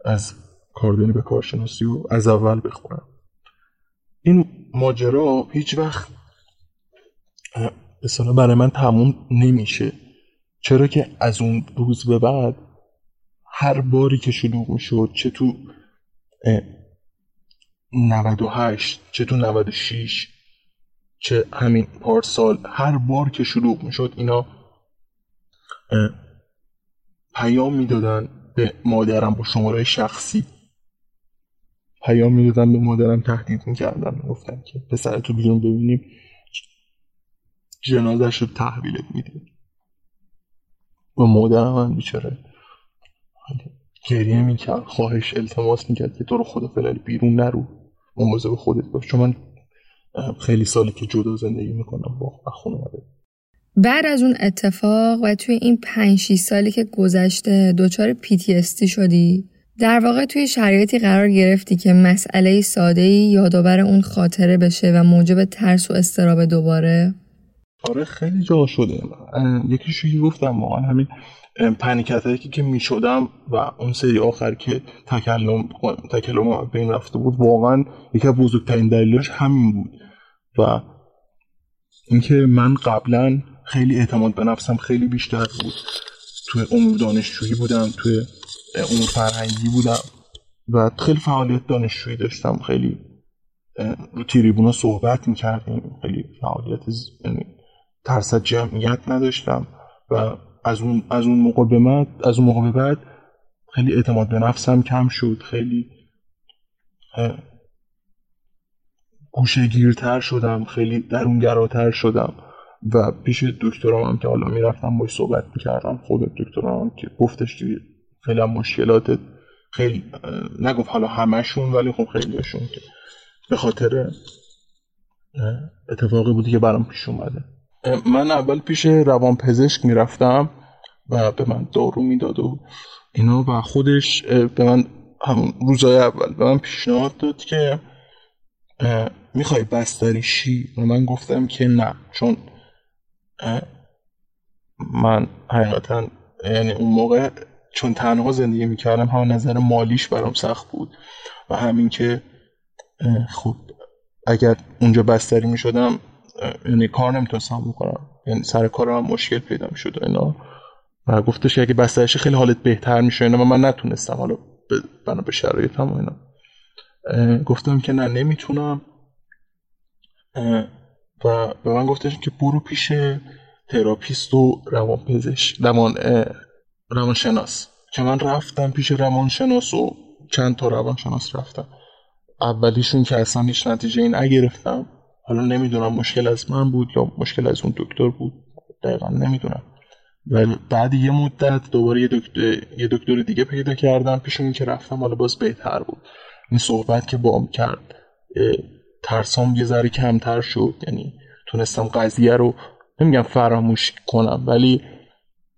از کاردانی به کارشناسی و از اول بخونم. این ماجرا هیچ وقت اصلا برای من تموم نمیشه، چرا که از اون روز به بعد هر باری که شلوغ میشد، چه تو 98 چه تو 96 چه همین پارسال، هر بار که شلوغ میشد اینا پیام میدادن به مادرم با شماره شخصی، پیام میدادم به مادرم، تهدید میکردم، گفتم که پسرتو بیرون ببینیم جنازش رو تحویلت میدیم. و مادرم هم بیچاره گریه میکرد، خواهش التماس میکرد که تو رو خدا فعلا بیرون نرو، مواظب خودت باش، چون من خیلی سالی که جدا زندگی میکنم با خانواده. بعد از اون اتفاق و توی این 5-6 سالی که گذشته دچار PTSD شدی، در واقع توی شرایطی قرار گرفتی که مسئله ساده‌ای یادآور اون خاطره بشه و موجب ترس و اضطراب دوباره. آره خیلی جا شده، یکیش رو گفتم واقعا همین پنیک‌اتاکی که میشدم و اون سری آخر که تکلم بین رفته بود، واقعا یکی از بزرگترین دلیلش همین بود. و اینکه من قبلا خیلی اعتماد به نفسم خیلی بیشتر بود، توی امور دانشجویی بودم، توی امور فرهنگی بودم و خیلی فعالیت دانشجویی داشتم، خیلی رو تریبونا صحبت میکردیم، خیلی فعالیت ترس از جمعیت نداشتم و از اون موقع به بعد خیلی اعتماد به نفسم کم شد، خیلی گوشه‌گیرتر شدم، خیلی درونگراتر شدم و پیش دکترام هم که حالا میرفتم باش صحبت میکردم، خود دکترام هم که گفتش که خیلی مشکلاتت، خیلی نگفت حالا همشون ولی خب خیلیشون که به خاطر اتفاقی بودی که برام پیش اومده. من اول پیش روانپزشک میرفتم و به من دارو میداد و اینا، و خودش به من همون روزای اول به من پیشنهاد داد که میخوای بستری شی، و من گفتم که نه، چون من حقیقتا یعنی اون موقع چون تنها زندگی میکردم، هم نظر مالیش برام سخت بود و همین که خب اگر اونجا بستری میشدم یعنی کار نمیتونستم بکنم، یعنی سر کارم مشکل پیدا میشد و اینا، و گفتش اگه بستریشی خیلی حالت بهتر میشه اینا، و من نتونستم، حالا بنا به شرایطم و اینا، گفتم که نه نمیتونم. و به من گفتش که برو پیش تراپیست و روانشناس، که من رفتم پیش روانشناس و چند تا روانشناس رفتم، اولیشون که اصلا هیچ نتیجه ای نگرفتم، حالا نمیدونم مشکل از من بود یا مشکل از اون دکتر بود، دقیقا نمیدونم، و بعد یه مدت دوباره یه دکتر دیگه پیدا کردم، پیش اون که رفتم حالا باز بهتر بود. این صحبت که بام کرد ترسام یه ذره کمتر شد، یعنی تونستم قضیه رو نمیگم فراموش کنم ولی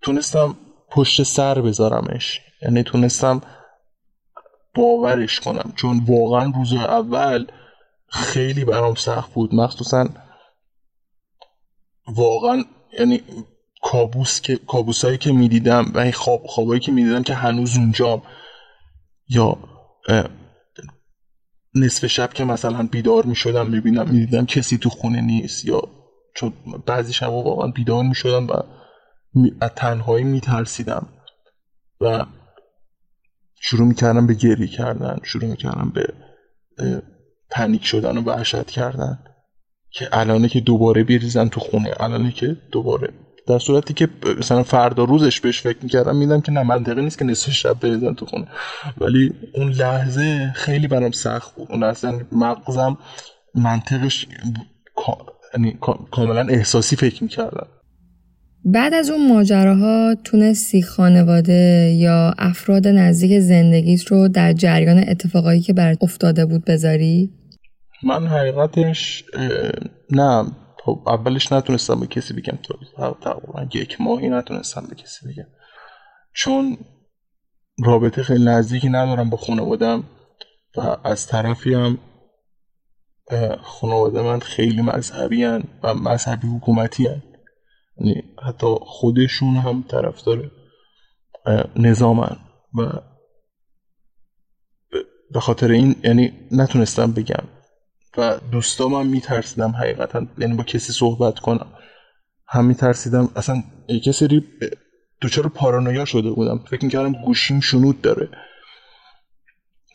تونستم پشت سر بذارمش، یعنی تونستم باورش کنم، چون واقعا روز اول خیلی برام سخت بود، مخصوصا واقعا یعنی کابوسایی که میدیدم و خوابایی که میدیدم که هنوز اونجام، یا نصف شب که مثلا بیدار میشدم میدیدم کسی تو خونه نیست، یا چون بعضی شب واقعا بیدار میشدم و از تنهایی میترسیدم و شروع میکردم به گریه کردن، شروع میکردم به پنیک شدن و وحشت کردن که الانه که دوباره بریزن تو خونه، الانه که دوباره، در صورتی که مثلا فردا روزش بهش فکر میکردم میدم که نه منطقی نیست که نصف شب بریزن تو خونه. ولی اون لحظه خیلی برام سخت بود، اون اصلا مغزم منطقش کاملا احساسی فکر میکردم. بعد از اون ماجراها تونستی خانواده یا افراد نزدیک زندگیت رو در جریان اتفاقایی که برات افتاده بود بذاری؟ من حقیقتش نه، اولش نتونستم به کسی بگم، تقریبا یک ماهی نتونستم به کسی بگم، چون رابطه خیلی نزدیکی ندارم با خانواده‌ام و از طرفی هم خانواده من خیلی مذهبی هن و مذهبی حکومتی هن، یعنی حتی خودشون هم طرفدار نظامن و به خاطر این یعنی نتونستم بگم و دوستام هم میترسیدم حقیقتا، یعنی با کسی صحبت کنم هم میترسیدم، اصلا یه سری دچار پارانویا شده بودم، فکر میکردم گوشیم شنود داره،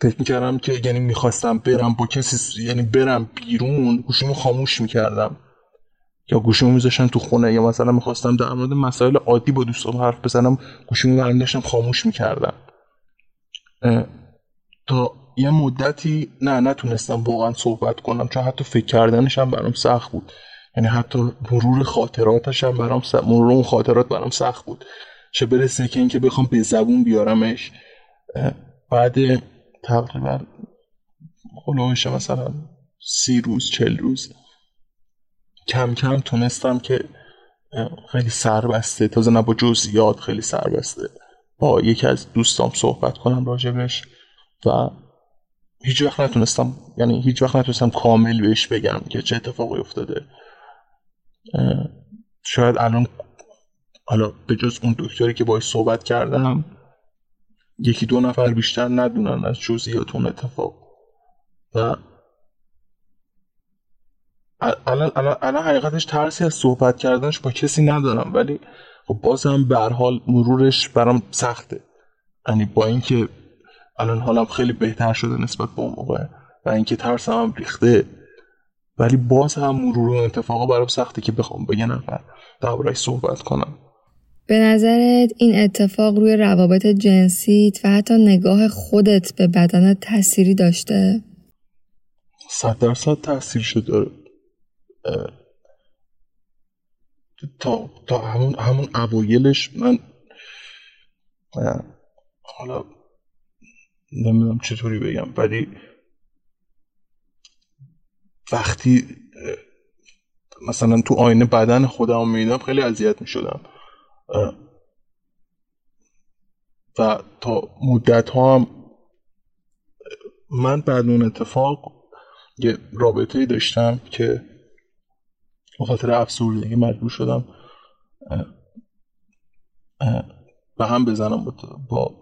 فکر میکردم که یعنی میخواستم برم با کسی، یعنی برم بیرون گوشیمو خاموش میکردم یا گوشیمو میذاشتم تو خونه، یا مثلا میخواستم در مورد مسائل عادی با دوستام حرف بزنم گوشیمو برم داشتم خاموش میکردم. تا یه مدتی نتونستم واقعا صحبت کنم، چون حتی فکر کردنش هم برام سخت بود، یعنی حتی مرور اون خاطرات برام سخت بود، چه برسه که اینکه بخوام به زبون بیارمش. بعد تقریبا خلاصه مثلا 30 روز 40 روز کم کم تونستم که خیلی سربسته، تازه نه با جزئیات، خیلی سربسته با یکی از دوستام صحبت کنم راجبش و هیچ وقت نتونستم کامل بهش بگم که چه اتفاقی افتاده. شاید الان حالا به جز اون دکتری که باهاش صحبت کردم یکی دو نفر بیشتر ندونن از جزئیات اون اتفاق و الان حقیقتش ترسی از صحبت کردنش با کسی ندارم، ولی خب بازم به هر حال مرورش برام سخته، یعنی با اینکه الان حالم خیلی بهتر شده نسبت به اون موقع و اینکه ترسم هم ریخته، ولی باز هم مرور اون اتفاقا برام سخته که بخوام با یه نفر درباره‌اش صحبت کنم. به نظرت این اتفاق روی روابط جنسیت و حتی نگاه خودت به بدنت تأثیری داشته؟ 100% تأثیرشو داره. تا همون اوایلش من حالا نمیدونم چطوری بگم، ولی وقتی مثلا تو آینه بدن خودم میدیدم خیلی اذیت میشدم و تا مدت ها هم من بعد اون اتفاق یه رابطه‌ای داشتم که به خاطر افسردگی مجبور شدم و هم بزنم با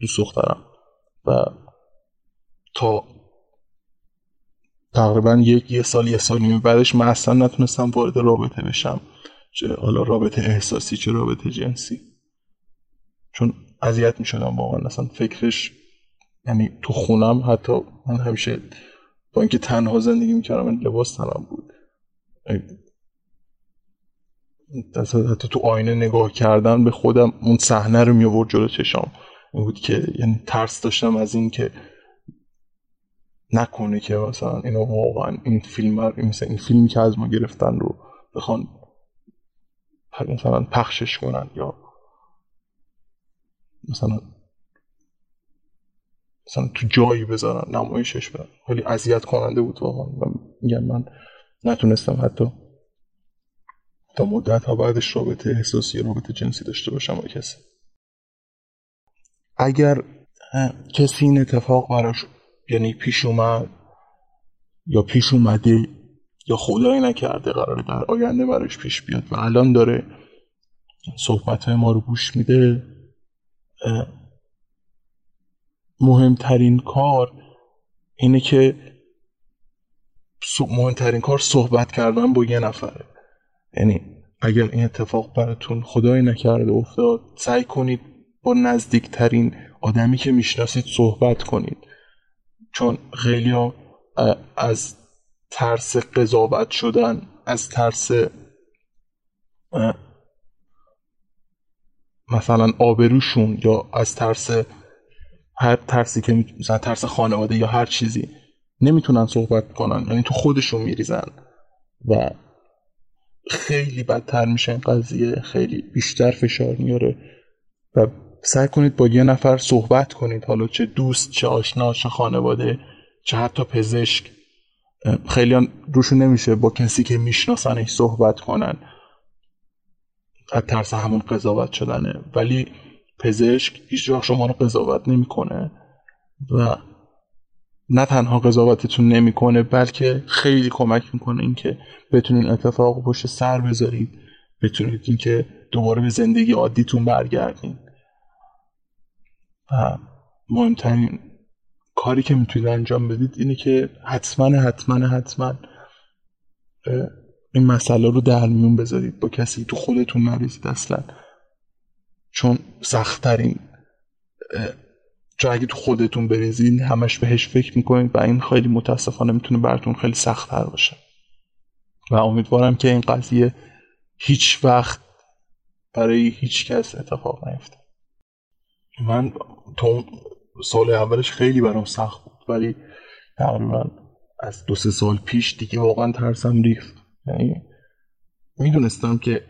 دوست دخترم و تا تقریبا یه سال بعدش من اصلا نتونستم وارد رابطه بشم، چه حالا رابطه احساسی چه رابطه جنسی، چون اذیت میشدم واقعا. اصلا فکرش، یعنی تو خونم حتی من همیشه با اینکه تنها زندگی میکردم لباس تنم بود، حتی تو آینه نگاه کردن به خودم اون صحنه رو میآورد جلو چشام بود که یعنی ترس داشتم از این که نکنه که مثلا اینو واقعا این فیلمی که از ما گرفتن رو بخوان مثلا پخشش کنن یا مثلا تو جایی بذارن نمایشش بدن. خیلی اذیت کننده بود واقعا. میگم من نتونستم حتی تا مدت ها بعدش رابطه احساسی، رابطه جنسی داشته باشم با کسی. اگر کسی این اتفاق براش یعنی پیش اومد یا پیش اومده یا خدایی نکرده قراره در آینده براش پیش بیاد و الان داره صحبت ما رو گوش میده، مهمترین کار صحبت کردن با یه نفره. یعنی اگر این اتفاق براتون خدایی نکرده افتاد، سعی کنید با نزدیکترین آدمی که میشناسید صحبت کنید، چون خیلی ها از ترس قضاوت شدن، از ترس مثلا آبروشون یا از ترس هر ترسی که مثلا ترس خانواده یا هر چیزی نمیتونن صحبت کنن، یعنی تو خودشون میریزن و خیلی بدتر میشه این قضیه، خیلی بیشتر فشار میاره. و سعی کنید با یه نفر صحبت کنید، حالا چه دوست، چه آشنا، چه خانواده، چه حتی پزشک. خیلی ها روشون نمیشه با کسی که میشناسنش صحبت کنن از ترس همون قضاوت شدنه، ولی پزشک هیچ وقت شما رو قضاوت نمیکنه و نه تنها قضاوتتون نمیکنه بلکه خیلی کمک میکنه اینکه بتونین اتفاق پشت سر بذارید، بتونید اینکه دوباره به زندگی عادیتون برگردین. و مهمترین کاری که میتونید انجام بدید اینه که حتما این مسئله رو در میون بذارید با کسی، تو خودتون نریزید اصلا، چون سخت‌ترین چون اگه تو خودتون بریزید همش بهش فکر میکنید و این خیلی متاسفانه میتونه براتون خیلی سخت‌تر باشه. و امیدوارم که این قضیه هیچ وقت برای هیچ کس اتفاق نیفته. من تو سال اولش خیلی برام سخت بود، ولی تقریبا از 2-3 سال پیش دیگه واقعا ترسم ریخت. یعنی میدونستم که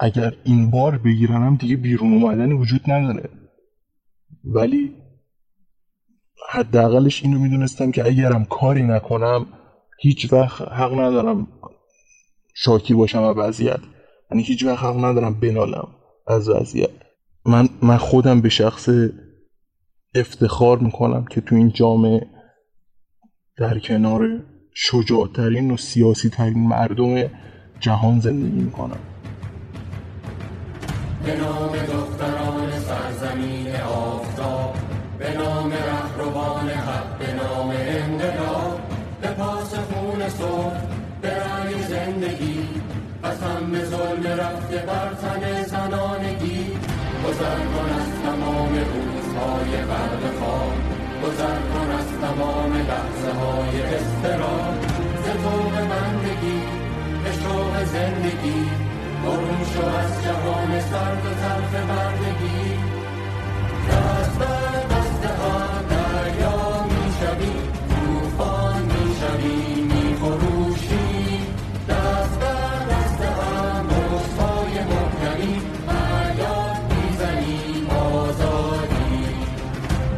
اگر این بار بگیرنم دیگه بیرون اومدنی وجود نداره، ولی حداقلش اینو میدونستم که اگرم کاری نکنم هیچ وقت حق ندارم شاکی باشم از وضعیت، یعنی هیچ وقت حق ندارم بنالم از وضعیت. من خودم به شخص افتخار میکنم که تو این جامعه در کنار شجاعترین و سیاسی ترین مردم جهان زندگی میکنم. به نام دختران سرزمین آفتاب، به نام رهروان حق، به نام انقلاب، به پاس خون صبح، به رای زندگی، قسم به ظلم رفته بر تن زنانگی. گذر کن از تمام روزهای برق خواب، گذر کن از تمام لحظه های اضطراب، ز طوق بندگی به شوق زندگی، برون شو از جهان سرد و تلخ بردگی. دست به دست ها دریا می شوی، طوفان می شوی، می خروشی. دست به دست ها مشتهای مبتنی، حیات می زنی آزادی.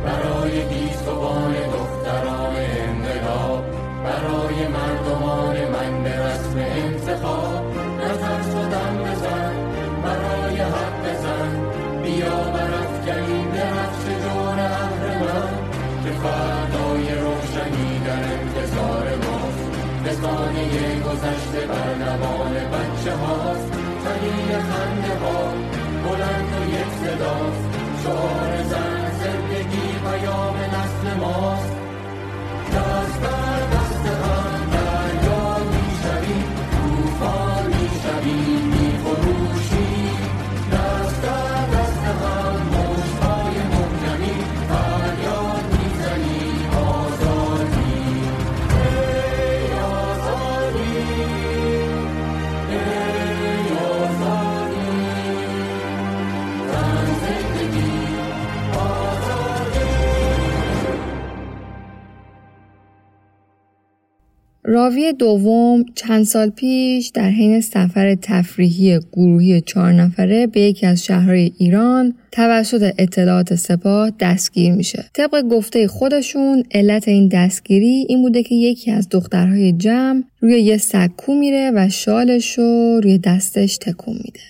برای بیستوان دختران انقلاب، برای مردمان من به رسم انتخاب، نترس و دم بزن، برای حق بزن، بیا برافکنیم درفش جور اهرمن، که فردای روشنی در انتظار ماست، بزانه گذشته بر نوان بچه هاست. تنین خنده ها بلند و یک صداست، شعار زن زندگی پیام نسل ماست. دست بر دست هم دریا می شویم، طوفان می شویم، می خروشیم. دست بر دست هم موجهای مبتنی، فریاد می زنیم آزادی. ای آزادی، ای آزادی، زن زندگی آزادی. راوی دوم چند سال پیش در حین سفر تفریحی گروهی 4 نفره به یکی از شهرهای ایران توسط اطلاعات سپاه دستگیر میشه. طبق گفته خودشون علت این دستگیری این بوده که یکی از دخترهای جمع روی یه سکو میره و شالش رو روی دستش تکون میده.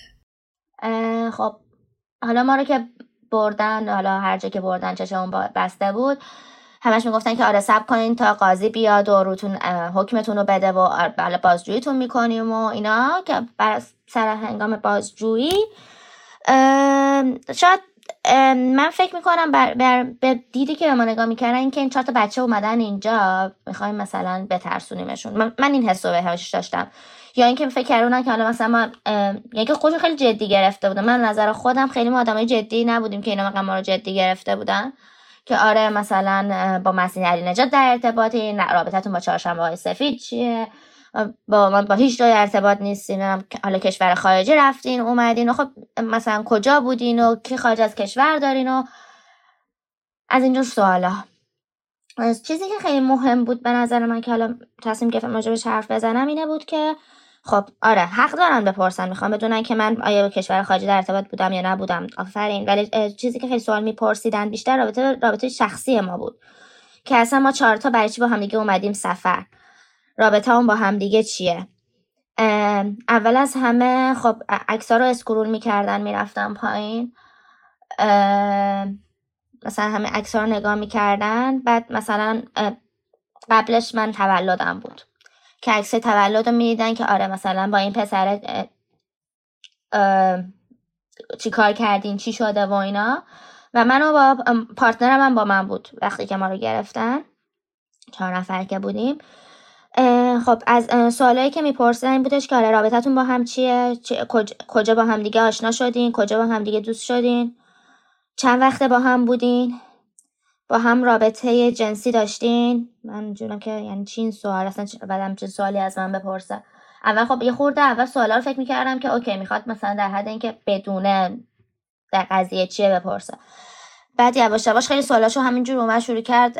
خب حالا ما رو که بردن، حالا هر جا که بردن چشمون بسته بود، همش میگفتن که آره صبر کنین تا قاضی بیاد و روتون حکمتون رو بده و بازجوییتون میکنیم و اینا، که سر هنگام بازجویی شاید من فکر میکنم به دیدی که به ما نگاه میکردن این که این 4 تا بچه اومدن اینجا میخوایم مثلا بترسونیمشون. من این حس رو بهش داشتم، یا اینکه فکر کردن که حالا مثلا ما یکی خودشون خیلی جدی گرفته بودن. من نظر خودم خیلی ما آدمای جدی نبودیم که اینا واقعا ما رو جدی گرفته بودن که آره مثلا با مسیح علی نجات در ارتباطی، رابطتون با چهارشنبه‌های سفید چیه، با هیچ جای ارتباط نیستین، حالا کشور خارجی رفتین اومدین و خب مثلا کجا بودین و کی خارج از کشور دارین و از اینجور سوالا. چیزی که خیلی مهم بود به نظر من که حالا تصمیم گرفتم راجبش حرف بزنم اینه بود که خب آره حق دارن بپرسن، میخوام بدونن که من آیا با کشور خارجی در ارتباط بودم یا نبودم. آفرین. ولی چیزی که خیلی سوال میپرسیدن بیشتر رابطه شخصی ما بود که اصلا ما 4 تا برای چی با هم دیگه اومدیم سفر، رابطه اون با هم دیگه چیه. اول از همه خب عکس‌ها رو اسکرول میکردن میرفتن پایین، مثلا همه عکس‌ها رو نگاه میکردن. بعد مثلا قبلش من تولدم بود که عکس تولد رو میدیدن که آره مثلا با این پسر چی کار کردین چی شده و اینا. و منو با پارتنرم هم با من بود وقتی که ما رو گرفتن، 4 نفر که بودیم. خب از سوالایی که میپرسیدن این بودش که آره رابطتون با هم چیه، کجا با هم دیگه آشنا شدین، کجا با هم دیگه دوست شدین، چند وقت با هم بودین، با هم رابطه جنسی داشتین. من جونم که یعنی چین سوال اصلا بعدم چه سوالی از من بپرسه. اول خب یه خورده اول سوالا رو فکر می‌کردم که اوکی میخواد مثلا در حد اینکه بدونه در قضیه چیه بپرسه. بعد یواش یواش خیلی سوالاشو همینجور اومد شروع کرد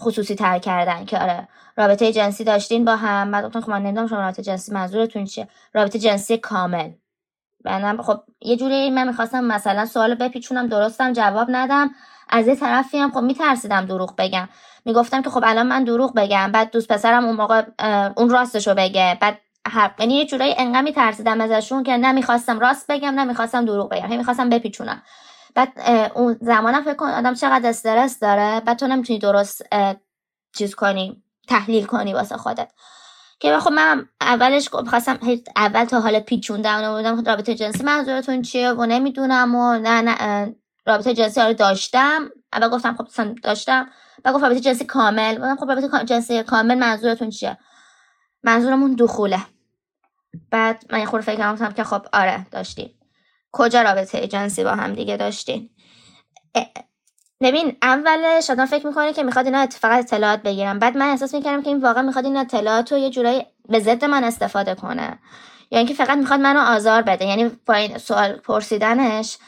خصوصی تر کردن که آره رابطه جنسی داشتین با هم. بعد گفتم خب من نمیدونم شما رابطه جنسی منظورتون چیه، رابطه جنسی کامل. بعدم خب یه جوری من می‌خواستم مثلا سوالو بپیچونم درستم جواب ندم، از یه طرفی هم خب میترسیدم دروغ بگم، میگفتم که خب الان من دروغ بگم بعد دوست پسرم اون موقع اون راستشو بگه. بعد یعنی یه جورایی انقدر میترسیدم ازشون که نمیخواستم راست بگم نمیخواستم دروغ بگم، هی میخواستم بپیچونم. بعد اون زمانم فکر کن آدم چقدر استرس داره، بعد تو نمیتونی درست چیز کنی تحلیل کنی واسه خودت. که خب من اولش می‌خواستم اول تا حالا پیچوندم نبودم رابطه جنسی منظورتون چیه و نمیدونم و نه رابطه جنسی رو داشتم. اول گفتم خب داشتم، بعد گفت رابطه جنسی کامل. گفتم خب رابطه جنسی کامل منظورتون چیه؟ منظورمون دخوله. بعد من یه خورده فکر کردم که خب آره داشتیم. کجا رابطه جنسی با هم دیگه داشتین؟ ببین اولش آدم فکر میکنه که میخواد اینا فقط اطلاعات بگیرم. بعد من احساس میکردم که این واقعا میخواد این اطلاعات رو یه جورایی به ضد من استفاده کنه، یا یعنی اینکه فقط میخواد منو آزار بده. یعنی با این سوال پرسیدنش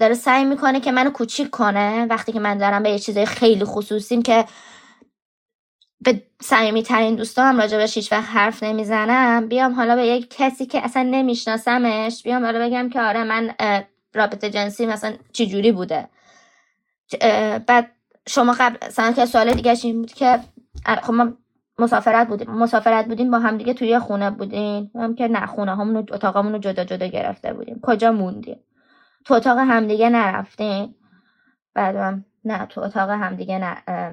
داره سعی میکنه که منو کوچیک کنه وقتی که من دارم به یه چیزای خیلی خصوصیم که به صمیمیترین دوستام راجبش هیچ وقت حرف نمیزنم بیام حالا به یک کسی که اصلا نمیشناسمش بیام حالا بگم که آره من رابطه جنسی مثلا چه جوری بوده. بعد شما قبل سن که سوال دیگه این بود که خب ما مسافرت بودیم با هم دیگه توی خونه بودیم، هم که نه خونه همونو اتاقمونو جدا جدا گرفته بودیم، کجا موندیم، تو اتاق همدیگه نرفتیم. بعدم نه تو اتاق همدیگه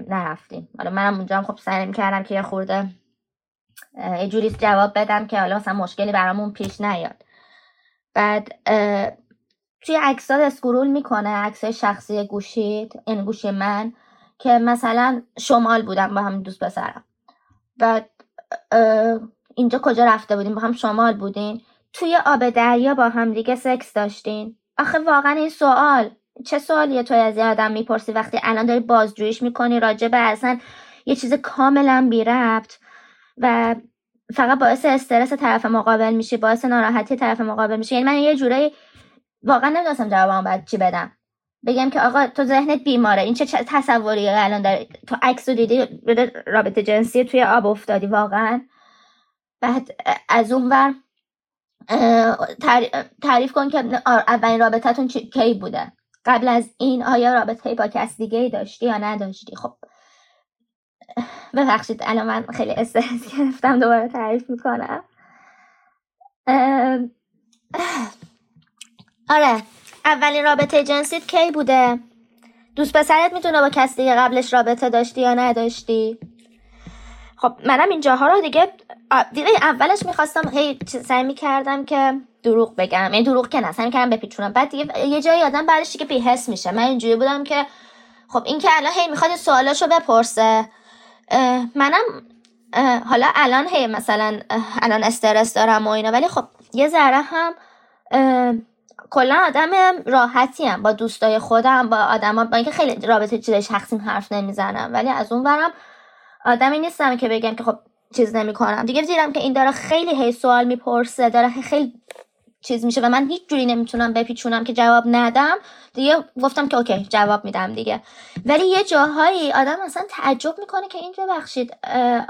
نرفتیم. حالا منم اونجا هم خب سعی می‌کردم که یه خورده یه جوری جواب بدم که حالا مثلا مشکلی برامون پیش نیاد. بعد توی عکس‌ها اسکرول میکنه، عکس‌های شخصی گوشیت، این گوشی من که مثلا شمال بودم با هم دوست پسرم. بعد اینجا کجا رفته بودیم، با هم شمال بودیم، توی آب دریا با هم دیگه سکس داشتین. آخه واقعا این سوال چه سوالیه توی از یه آدم میپرسی وقتی الان داری بازجوییش میکنی راجبه اصلا یه چیز کاملا بی ربط و فقط باعث استرس طرف مقابل میشی، باعث ناراحتی طرف مقابل میشی. یعنی من یه جورایی واقعا نمیدونستم جوابم باید چی بدم. بگم که آقا تو ذهنت بیماره، این چه تصوریه الان داره، تو عکسو دیدی رابطه جنسی توی آب افتادی واقعا. بعد از اون ور تعریف کن که اولین رابطتون کی بوده، قبل از این آیا رابطه با کس دیگه ای داشتی یا نداشتی. خب ببخشید الان من خیلی استرس گرفتم، دوباره تعریف میکنم. آره اولین رابطه جنسیت کی بوده؟ دوست پسرت میتونه با کس دیگه قبلش رابطه داشتی یا نداشتی؟ خب منم این جاها رو دیگه اولش میخواستم سعی میکردم که دروغ بگم، یعنی دروغ که نه سعی میکردم بپیچونم. بعد دیگه یه جایی آدم بعدش که بی‌حس میشه. من اینجوری بودم که خب این که الان میخواد سوالاشو بپرسه، منم حالا الان مثلا الان استرس دارم و اینا، ولی خب یه ذره هم کلا آدم راحتیم با دوستای خودم، با آدما، با اینکه خیلی رابطه چیزای شخصی حرف نمیزنم، ولی از اون برم آدمی نیستم که بگم که خب چیز نمیکنم. دیگه دیدم که این داره خیلی سوال میپرسه، داره خیلی چیز میشه و من هیچ جوری نمیتونم بپیچونم که جواب ندم. دیگه گفتم که اوکی جواب میدم دیگه. ولی یه جاهایی آدم اصلا تعجب میکنه که اینجا ببخشید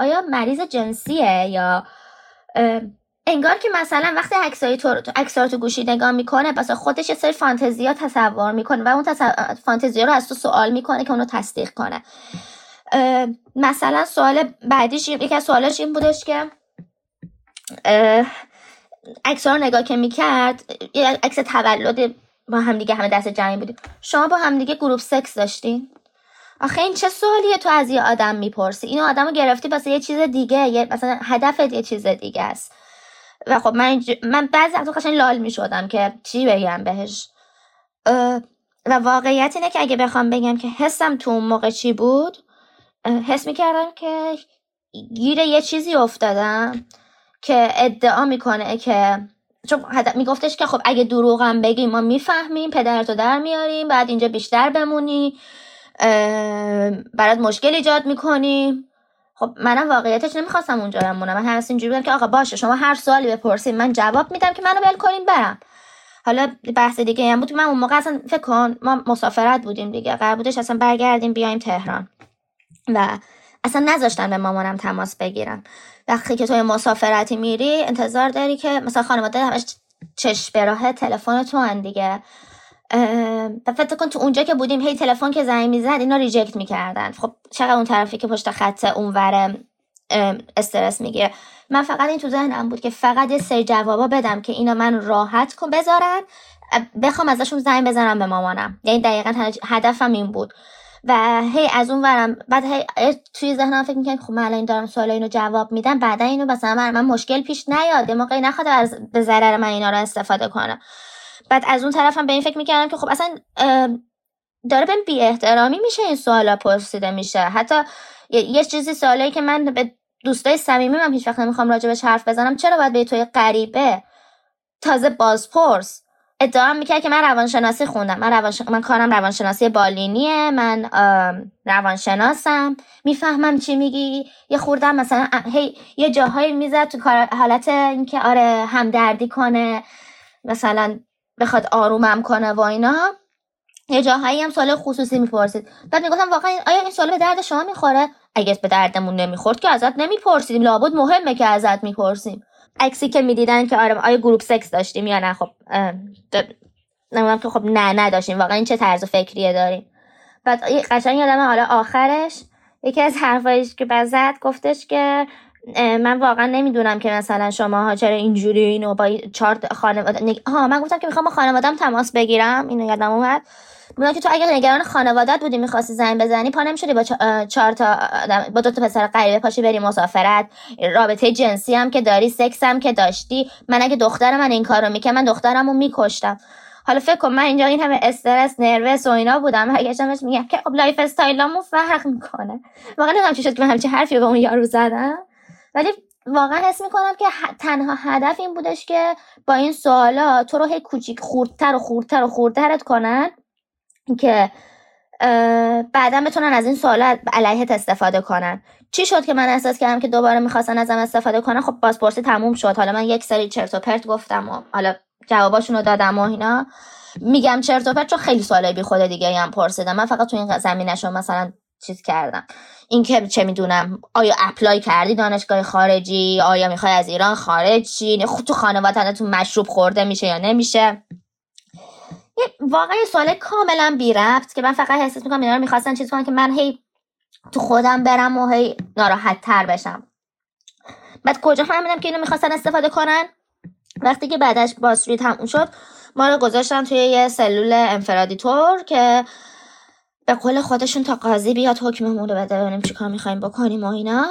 آیا مریض جنسیه یا انگار که مثلا وقتی عکس‌ها رو تو گوشی نگاه میکنه واسه خودش یه سری فانتزی‌ها تصور میکنه و اون فانتزی‌ها رو از تو سوال میکنه که اونو تصدیق کنه. مثلا سوال بعدیش، یکی از سوالش این بودش که عکس‌ها رو نگاه که میکرد، یه عکس تولد با هم دیگه همه دست جمعی بودیم، شما با هم دیگه گروپ سکس داشتین؟ آخه این چه سوالیه تو از یه آدم میپرسی؟ اینو آدمو گرفتی واسه یه چیز دیگه، یه مثلا هدفت یه چیز دیگه است. و خب من بعضی وقتا قشنگ لال میشدم که چی بگم بهش. و واقعیت اینه که اگه بخوام بگم که حسم تو اون موقع چی بود، حس میکردم که گیر یه چیزی افتادم که ادعا میکنه که چون میگفتش که خب اگه دروغم بگی ما میفهمیم، پدرتو در میاریم، بعد اینجا بیشتر بمونی، برات مشکل ایجاد میکنیم. خب منم واقعیتش نمیخواستم اونجا بمونم. من همیشه اینجوری بودم که آقا باشه شما هر سوالی بپرسین من جواب میدم که منو ول کنین برم. حالا بحث دیگه هم بود. من اون موقع اصلا فکر کن ما مسافرت بودیم دیگه، قرار بودش اصلا برگردیم بیایم تهران و اصلا نذاشتن به مامانم تماس بگیرم. وقتی که توی مسافرتی میری انتظار داری که مثلا خانواده همش چش به راه تلفن تو اند دیگه. فکر کن تو اونجا که بودیم تلفن که زنگ میزد اینا ریجکت میکردن. خب چقدر اون طرفی که پشت خط اونوره استرس میگیره. من فقط این تو ذهنم بود که فقط یه سری جوابا بدم که اینا من راحت کن بذارن، بخوام ازشون زنگ بزنم به مامانم. یعنی دقیقاً هدفم این بود. و از اون ورم بعد توی ذهنم فکر میکنم خب من الان دارم سوالا اینو جواب میدم، بعدا اینو مثلا من مشکل پیش نیاد، موقعی نخواد به ضرر من اینا رو استفاده کنم. بعد از اون طرفم به این فکر میکردم که خب اصلا داره بهم بی احترامی میشه این سوالا پرسیده میشه. حتی یه چیزی سوالایی که من به دوستای صمیمیم هیچ وقت نمیخوام راجبش حرف بزنم، چرا باید به توی غریبه تازه بازپرس؟ ادعا میکرد که من روانشناسی خوندم، من کارم روانشناسی بالینیه، من روانشناسم، میفهمم چی میگی. یه خوردم مثلا یه جاهایی میزد تو حالت اینکه آره همدردی کنه، مثلا بخواد آرومم کنه و اینا. یه جاهایی هم سوال خصوصی میپرسید. بعد میگفتم واقعا آیا این سوال به درد شما میخوره؟ اگه به دردمون نمیخورد که ازت نمیپرسیدیم، لابد مهمه که ازت میپرسیم. عکسی که میدیدن که آره آیا گروپ سکس داشتیم یا نه، خب نمیدونم که خب نه نداشتیم، واقعا این چه طرز فکریه داریم. بعد قشنگ یادمه حالا آخرش یکی از حرفایش که بزد گفتش که من واقعا نمیدونم که مثلا شماها چرا اینجوری اینو با 4 خانواده. ها من گفتم که میخوام با خانواده‌ام تماس بگیرم، اینو یادم اومد. میگن که تو اگه نگران خانواده‌ات بودی می‌خواستی زنگ بزنی، پا نمی‌شدی با 4 تا آدم با 2 تا پسر غریبه پاشی بری مسافرت، رابطه جنسی هم که داری، سکس هم که داشتی. من اگه دختر من این کارو می‌کرد من دخترمو می‌کشتم. حالا فکر کنم من اینجا این همه استرس، نروس و اینا بودم، هر چیزمش میگم که خب لایف استایلمو فرق می‌کنه. واقعا نمی‌دونم چی شد که همین حرفی به اون یارو زدم. ولی واقعا حس میکنم که تنها هدف این بودش که با این سوالا تو رو کوچیک خوردتر و خوردتر و خوردترت کنن که بعدا بتونن از این سوالا علیهت استفاده کنن. چی شد که من احساس کردم که دوباره میخواستن ازم استفاده کنن؟ خب بازپرسی تموم شد. حالا من یک سری چرت و پرت گفتم و حالا جواباشونو دادم و اینا. میگم چرت و پرت چون خیلی سوالای بی خود دیگه هم پرسیدم. من فقط تو این زمینه‌شو مثلا چیز کردم، این که چه میدونم آیا اپلای کردی دانشگاه خارجی، آیا میخوای از ایران خارج شی، خود تو خانواده‌ت مشروب خورده میشه یا نمیشه. واقعا سوال کاملا بی ربط که من فقط حس میکنم اینا رو می‌خواستن چیز کنن که من هی تو خودم برم و هی ناراحت تر بشم. بعد کجا فهمیدم که اینو می‌خواستن استفاده کنن؟ وقتی که بعدش بازجویی تموم شد ما رو گذاشتن توی یه سلول انفرادی طور که به قول خودشون تا قاضی بیاد حکممون رو بده، ببینیم چیکار می‌خوایم بکنیم و اینا.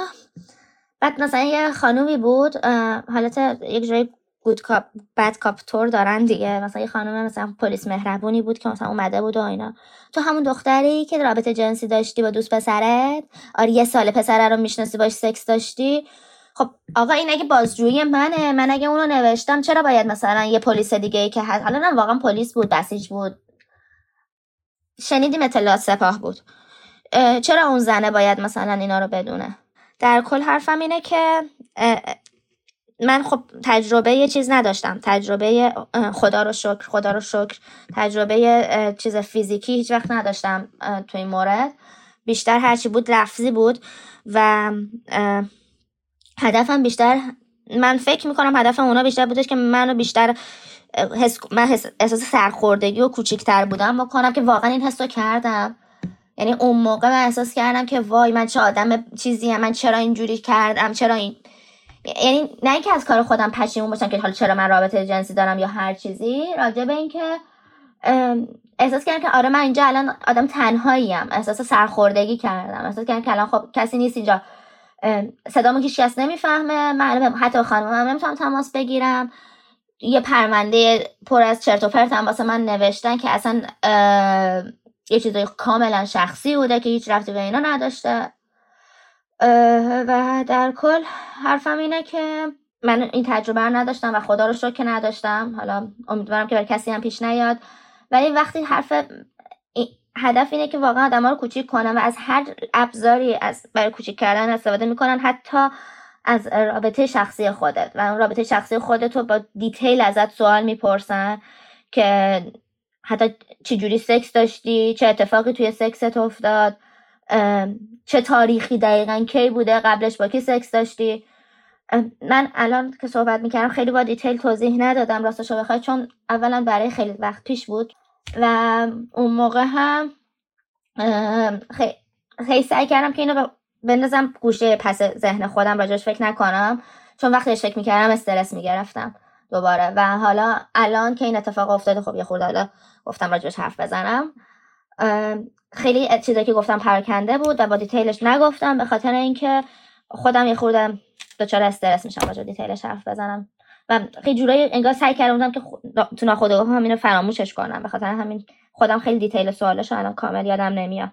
بعد مثلا یه خانومی بود، حالت یک جای گود کاپ بد کاپ تور دارن دیگه، مثلا یه خانم مثلا پلیس مهربونی بود که مثلا اومده بود و اینا، تو همون دختری که رابطه جنسی داشتی با دوست پسرت، آره یه سال پسره رو میشناسی باش سکس داشتی. خب آقا این اگه بازجویی منه، من اگه اونو نوشتم چرا باید مثلا یه پلیس دیگه ای که الانم واقعا پلیس بود، بسیج بود، شنیدیم اطلاعات سپاه بود، چرا اون زنه باید مثلا اینا رو بدونه؟ در کل حرفم اینه که من خب تجربه یه چیز نداشتم، تجربه خدا رو شکر تجربه چیز فیزیکی هیچ وقت نداشتم تو این مورد. بیشتر هرچی بود لفظی بود و هدفم بیشتر، من فکر میکنم هدف اونا بیشتر بودش که منو بیشتر من احساس سرخوردگی و کوچیکتر بودم بکنم، که واقعا این حسو کردم. یعنی اون موقع من احساس کردم که وای من چه آدم چیزیه، من چرا اینجوری کردم، چرا این، یعنی نه اینکه از کار خودم پشیمون باشم که حالا چرا من رابطه جنسی دارم یا هر چیزی، راجع به این که احساس کردم که آره من اینجا الان آدم تنهایی ام، احساس سرخوردگی کردم، احساس کردم که الان خب کسی نیست اینجا، صدامو هیچ کس نمیفهمه، من حتی خانمم نمیتونم تماس بگیرم، یه پرونده پر از چرت و پرت هم واسه من نوشتن که اصلا یه چیزای کاملا شخصی بوده که هیچ ربطی به اینا نداشته. و در کل حرفم اینه که من این تجربه رو نداشتم و خدا رو شکر که نداشتم، حالا امیدوارم که برای کسی هم پیش نیاد. ولی وقتی هدف اینه که واقعا آدم‌ها رو کوچیک کنن و از هر ابزاری برای کوچیک کردن استفاده میکنن، حتی از رابطه شخصی خودت، و اون رابطه شخصی خودت رو با دیتیل ازت سوال میپرسن که حتی چه جوری سکس داشتی، چه اتفاقی توی سکست افتاد، چه تاریخی دقیقاً کی بوده، قبلش با کی سکس داشتی. من الان که صحبت میکردم خیلی با دیتیل توضیح ندادم راستش رو بخوای، چون اولا برای خیلی وقت پیش بود و اون موقع هم خیلی سعی کردم که اینو بندازم گوشه پس ذهن خودم، راجعش فکر نکنم، چون وقتی فکر میکردم استرس میگرفتم دوباره. و حالا الان که این اتفاق افتاده خب یه خورده حالا گفتم راجعش حرف بزنم. خیلی چیزایی که گفتم پراکنده بود و با دیتیلش نگفتم به خاطر اینکه خودم یه خورده دچار استرس میشم راجع به دیتیلش حرف بزنم، و خیلی جورایی انگار سعی کردم که تو ناخودآگاه هم اینو فراموشش کنم، به خاطر همین خودم خیلی دیتیل سوالاشو الان کامل یادم نمیاد.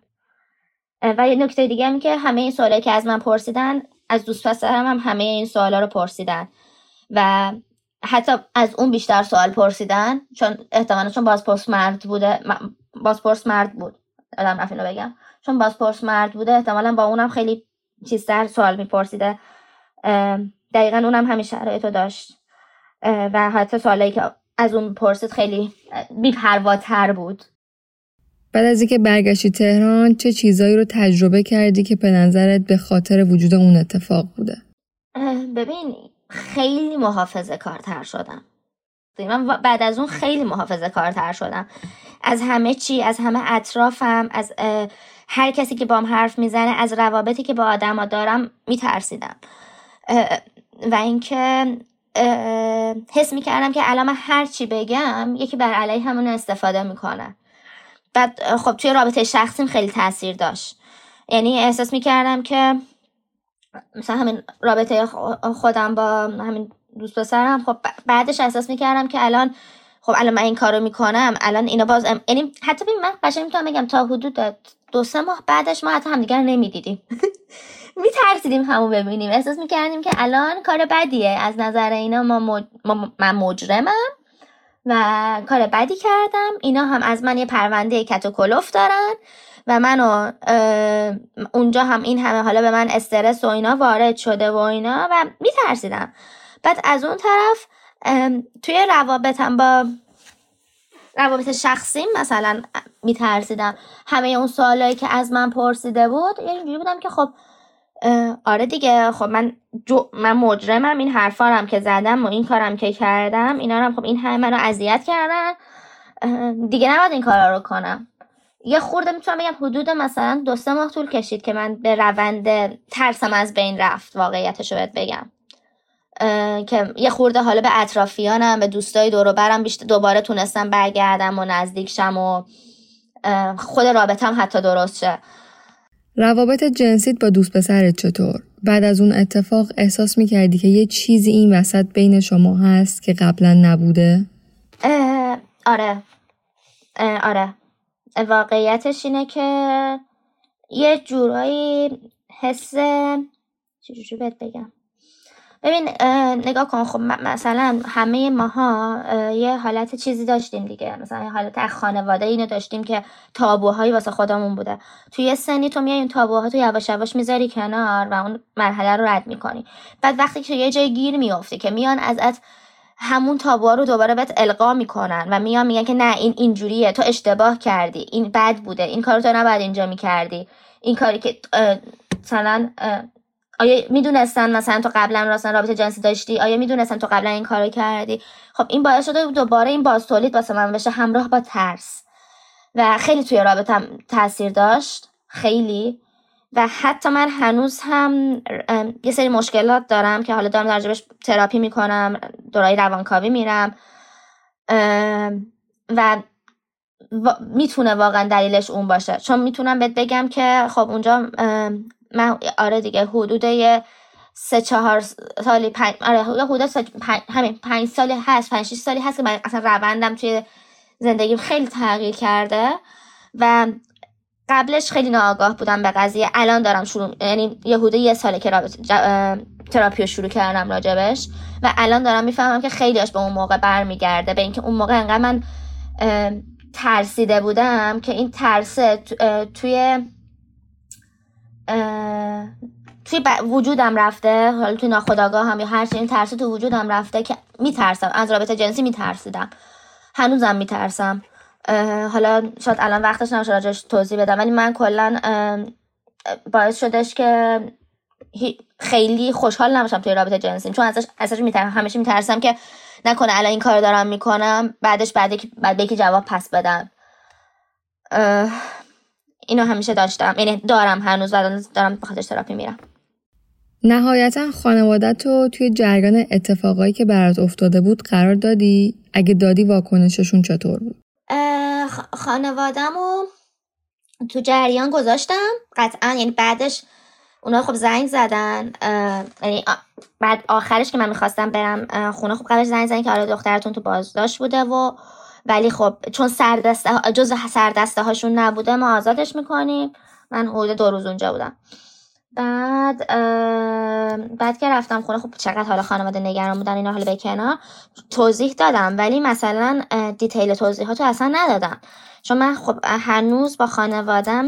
و یه نکته دیگه هم که همه این سوالایی که از من پرسیدن، از دوست پسرم هم همه این سوالا رو پرسیدن و حتی از اون بیشتر سوال پرسیدن، چون احتمالاً بازپرس مرد بوده احتمالاً با اونم خیلی چیزتر سوال میپرسیده، دقیقاً اونم همین شرایطو داشت و حتی سوالایی که از اون پرسید خیلی بی‌پرواتر بود. بعد از اینکه برگشتی تهران چه چیزایی رو تجربه کردی که به نظرت به خاطر وجود اون اتفاق بوده؟ ببین خیلی محافظه‌کارتر شدم. من بعد از اون خیلی محافظه‌کارتر شدم، از همه چی، از همه اطرافم، از هر کسی که بام حرف میزنه، از روابطی که با آدما دارم میترسیدم. و اینکه حس میکردم که الان من هر چی بگم یکی بر علیه همون استفاده میکنه. بعد خب توی رابطه شخصیم خیلی تاثیر داشت، یعنی احساس میکردم که مثلا همین رابطه خودم با همین دوست پسرم، خب بعدش احساس میکردم که الان من این کارو میکنم، الان اینا باز یعنی حتی من قشنگ میتونم بگم تا حدود 2-3 ماه بعدش ما حتی همدیگر نمیدیدیم. میترسیدیم همون ببینیم، احساس میکردیم که الان کار بدیه، از نظر اینا من مجرمم و کار بدی کردم، اینا هم از من یه پرونده کت و کلوف دارن و منو اونجا هم این همه حالا به من استرس و اینا وارد شده و اینا، و میترسیدم. بعد از اون طرف توی روابطم با روابط شخصیم مثلا میترسیدم. همه اون سوالایی که از من پرسیده بود یعنی اینجوری بودم که خب آره دیگه، خب من مجرمم، این حرفارم که زدم و این کارم که کردم اینا رو، خب این همه منو اذیت کردن دیگه، نباید این کارا رو کنم. یه خورده میتونم بگم حدود مثلا 2-3 ماه طول کشید که من به روند ترسم از بین رفت، واقعیتشو بهت بگم، که یه خورده حالا به اطرافیانم، به دوستای دور و برم بیشتر دوباره تونستم برگردم و نزدیکشم و خود رابطم حتی درست شه. روابط جنسیت با دوست پسرت چطور؟ بعد از اون اتفاق احساس می‌کردی که یه چیزی این وسط بین شما هست که قبلا نبوده؟ آره. واقعیتش اینه که یه جورایی حس، چجوری بهت بگم، ببین نگاه کن، خب مثلا همه ماها یه حالت چیزی داشتیم دیگه، مثلا یه حالت خانواده اینو داشتیم که تابوهایی واسه خودمون بوده. توی یه سنی تو میای اون تابوها تو یواش یواش میذاری کنار و اون مرحله رو رد میکنی. بعد وقتی که یه جای گیر میافتی که میان ازت همون تابوها رو دوباره بهت القا میکنن و میان میگن که نه این اینجوریه، تو اشتباه کردی، این بد بوده، این کارو تو نباید اینجا میکردی، این کاری که مثلا آیا میدونستن مثلا تو قبلا راستن رابطه جنسی داشتی؟ آیا میدونستن تو قبلا این کارو کردی؟ خب این باعث شده دوباره این باز تولید واسه من بشه همراه با ترس و خیلی توی رابطم تاثیر داشت، خیلی. و حتی من هنوز هم یه سری مشکلات دارم که حالا دارم در جبش تراپی میکنم، دورای روانکاوی میرم و میتونه واقعا دلیلش اون باشه، چون میتونم بهت بگم که خب اونجا من آره دیگه حدود 3-4 سالی همین 5 سالی هست، 5-6 سالی هست که من اصلا روندم توی زندگیم خیلی تغییر کرده و قبلش خیلی ناآگاه بودم به قضیه. الان دارم شروع، یعنی حدود 1 ساله که تراپیو شروع کردم راجبش و الان دارم میفهمم که خیلیش به اون موقع برمیگرده، به اینکه اون موقع انقدر من ترسیده بودم که این ترس توی وجودم رفته، حالا توی ناخودآگاه هم یا هرچی، این ترس تو وجودم رفته که میترسم از رابطه جنسی، میترسیدم، هنوزم میترسم. حالا شاید الان وقتش نباشه راجعش توضیح بدم، ولی من کلا باعث شدش که خیلی خوشحال نباشم توی رابطه جنسی، چون ازش میترسم، همیشه میترسم که نکنه الان این کار دارم میکنم بعد یکی جواب پس بدم. اینو همیشه داشتم، یعنی دارم هنوز و دارم به خاطرش تراپی میرم. نهایتا خانواده تو توی جریان اتفاقایی که برات افتاده بود قرار دادی؟ اگه دادی واکنششون چطور بود؟ خانواده‌مو تو جریان گذاشتم قطعا، یعنی بعدش اونا خب زنگ زدن، یعنی بعد آخرش که من میخواستم برم خونه، خب قبلش زنگ زدن که آره دخترتون تو بازداشت بوده و ولی خب چون جز سردسته هاشون نبوده ما آزادش میکنیم. من حدود 2 روز اونجا بودم. بعد که رفتم خونه، خب چقدر حالا خانواده نگران بودن، اینا حالا به کنار، توضیح دادم ولی مثلا دیتیل توضیحاتو اصلا ندادم، چون من خب هنوز با خانوادم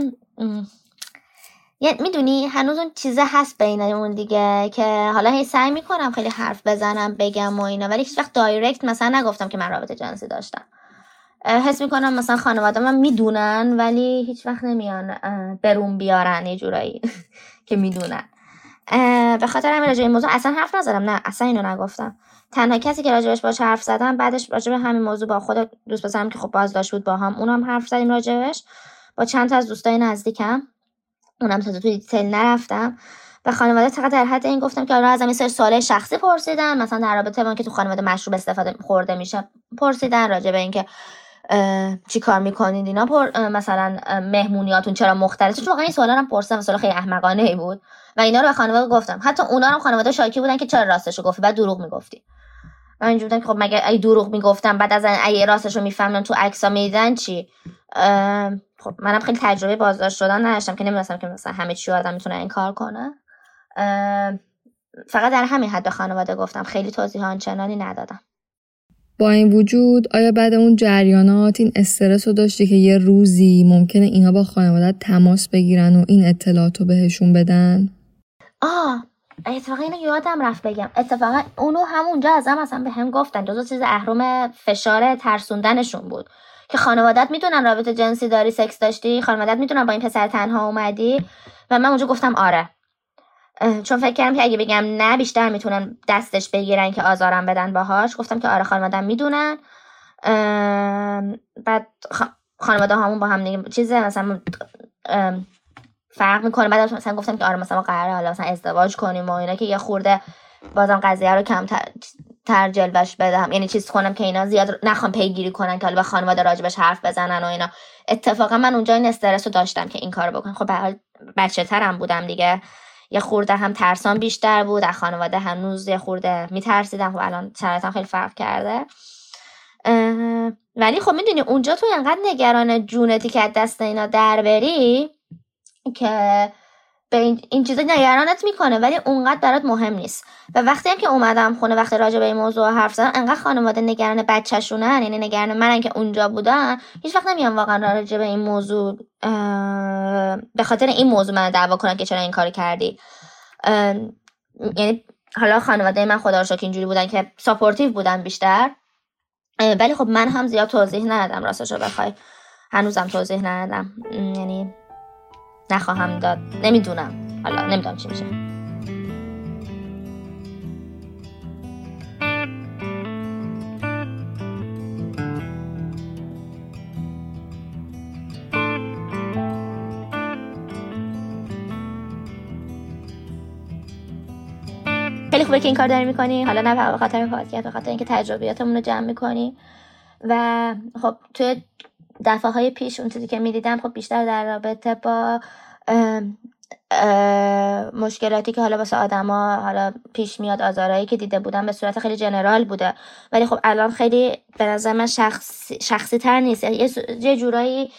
یعنی میدونی هنوز اون چیزه هست بینمون دیگه، که حالا هی سعی میکنم خیلی حرف بزنم بگم و اینا، ولی هیچ وقت دایرکت مثلا نگفتم که من رابطه جنسی داشتم. حس میکنم مثلا خانواده من میدونن ولی هیچ وقت نمیان برون بیارن یه جورایی که میدونن. به خاطر همین راجع به این موضوع اصلا حرف نزدم، نه اصلا اینو نگفتم. تنها کسی که راجعش باهاش حرف زدم بعدش راجع به همین موضوع با خود دوست پسرم که خب بازداشت بود باهام، اونم حرف زدیم راجعش با چند تا از دوستای نزدیکم، اونم تازه توی دیتیل نرفتم. و خانواده فقط در حد این گفتم که آره از این سر سوالای شخصی پرسیدن، مثلا در رابطه با اینکه تو خانواده مشروب استفاده خورده میشه پرسیدن، راجع به اینکه چی کار میکنید اینا، مثلا مهمونیاتون چرا مختلفه، چون واقعا این سوالا رو پرسیدم، سوال خیلی احمقانه ای بود و اینا رو به خانواده گفتم. حتی اونا هم خانواده شاکی بودن که چرا راستشو گفتی بعد دروغ میگفتی. من اینجوری بودم که خب مگه اگه دروغ میگفتم بعد از اگه راستشو میفهمیدن تو عکسا میدیدن چی؟ خب منم خیلی تجربه بازداشت شدن نداشتم که نمیدونستم که مثلا همه چی آدم میتونه این کار کنه. فقط در همین حد به خانواده گفتم، خیلی توضیحات چنانی ندادم. با این وجود آیا بعد اون جریانات این استرس رو داشتی که یه روزی ممکنه اینا با خانواده تماس بگیرن و این اطلاعاتو بهشون بدن؟ اتفاقا اینو یادم رفت بگم. اتفاقا اونو همونجا ازم اصلا به هم گفتن جزو چیز اهرم فشار ترسوندنشون بود که خانواده‌ات میدونن رابطه جنسی داری، سکس داشتی، خانواده‌ات میدونن با این پسر تنها اومدی. و من اونجا گفتم آره، چون فکر کردم که اگه بگم نه بیشتر میتونن دستش بگیرن که آزارم بدن باهاش. گفتم که آره خانواده‌ام میدونن. بعد خانواده هامون با هم دیگه چیزه مثلا فرق میکنه. بعد مثلا گفتم که آره مثلا قراره حالا مثلا ازدواج کنیم و اینا، که یه خورده بازم قضیه رو کم تر جلوش بدم، یعنی چیز کنم که اینا زیاد نخوام پیگیری کنن که حالا به خانواده راجبش حرف بزنن و اینا. اتفاقا من اونجا این استرس رو داشتم که این کارو بکنم. خب به حال بچه‌ترم بودم دیگه، یه خورده هم ترسان بیشتر بود از خانواده، هنوز یه خورده میترسیدم. خب الان شرایطم خیلی فرق کرده، ولی خب میدونی اونجا تو انقدر نگران جونتی که از دست اینا در بری که به این چیزا نگرانت میکنه، ولی اونقدر برات مهم نیست. و وقتی هم که اومدم خونه، وقتی راجع به این موضوع حرف زدم، انقدر خانواده نگران بچه‌شونن، یعنی نگران منن که اونجا بودن، هیچ وقت نمیان واقعا راجع به این موضوع به خاطر این موضوع من دعوا کنن که چرا این کارو کردی. یعنی حالا خانواده من خدا رو شکر اینجوری بودن که ساپورتیو بودن بیشتر، ولی خب من هم زیاد توضیح ندادم راستشو بخوای، هنوزم توضیح ندادم، یعنی نخواهم داد. نمیدونم، حالا نمیدونم چی میشه. خیلی خوبه که این کار داری میکنی، حالا نه به خاطر فعالیت، به خاطر اینکه تجربیاتمون رو جمع میکنی. و خب توی دفعه‌های پیش اون چیزی که می‌دیدم خب بیشتر در رابطه با مشکلاتی که حالا واسه آدما حالا پیش میاد، آزارهایی که دیده بودم به صورت خیلی جنرال بوده، ولی خب الان خیلی به نظر من شخصی‌تر نیست، یه جورایی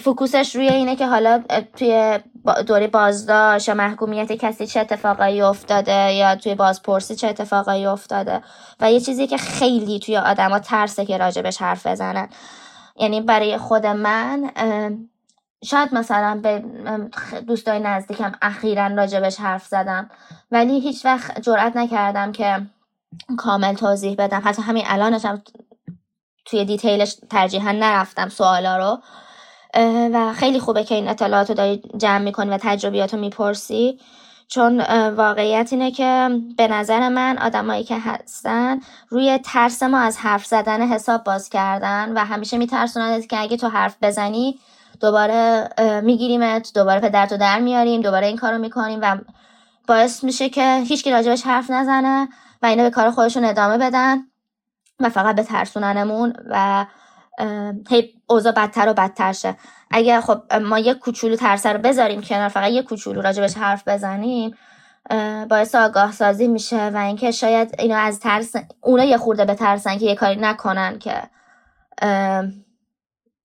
فوکوسش روی اینه که حالا توی دوره بازداشت یا محکومیت کسی چه اتفاقایی افتاده یا توی بازپرسی چه اتفاقایی افتاده. و یه چیزی که خیلی توی آدما ترسه که راجبش حرف بزنن. یعنی برای خود من شاید مثلا به دوستای نزدیکم اخیراً راجبش حرف زدم، ولی هیچ وقت جرئت نکردم که کامل توضیح بدم. حتی همین الانش هم توی دیتیلش ترجیحاً نرفتم سوالا رو. و خیلی خوبه که این اطلاعات رو داری جمع میکنی و تجربیات رو میپرسی، چون واقعیت اینه که به نظر من آدمایی که هستن روی ترس ما از حرف زدن حساب باز کردن و همیشه میترسونند که اگه تو حرف بزنی دوباره میگیریمت، دوباره پدرتو در میاریم، دوباره این کارو میکنیم و باعث میشه که هیچکی راجبش حرف نزنه و اینا به کار خودشون ادامه بدن و فقط به ترسوننمون و اوضاع بدتر و بدتر شه. اگه خب ما یک کوچولو ترس رو بذاریم کنار، فقط یک کوچولو راجبش حرف بزنیم، باعث آگاه سازی میشه و اینکه شاید اینا از ترس اونا یه خورده بترسن که یه کاری نکنن که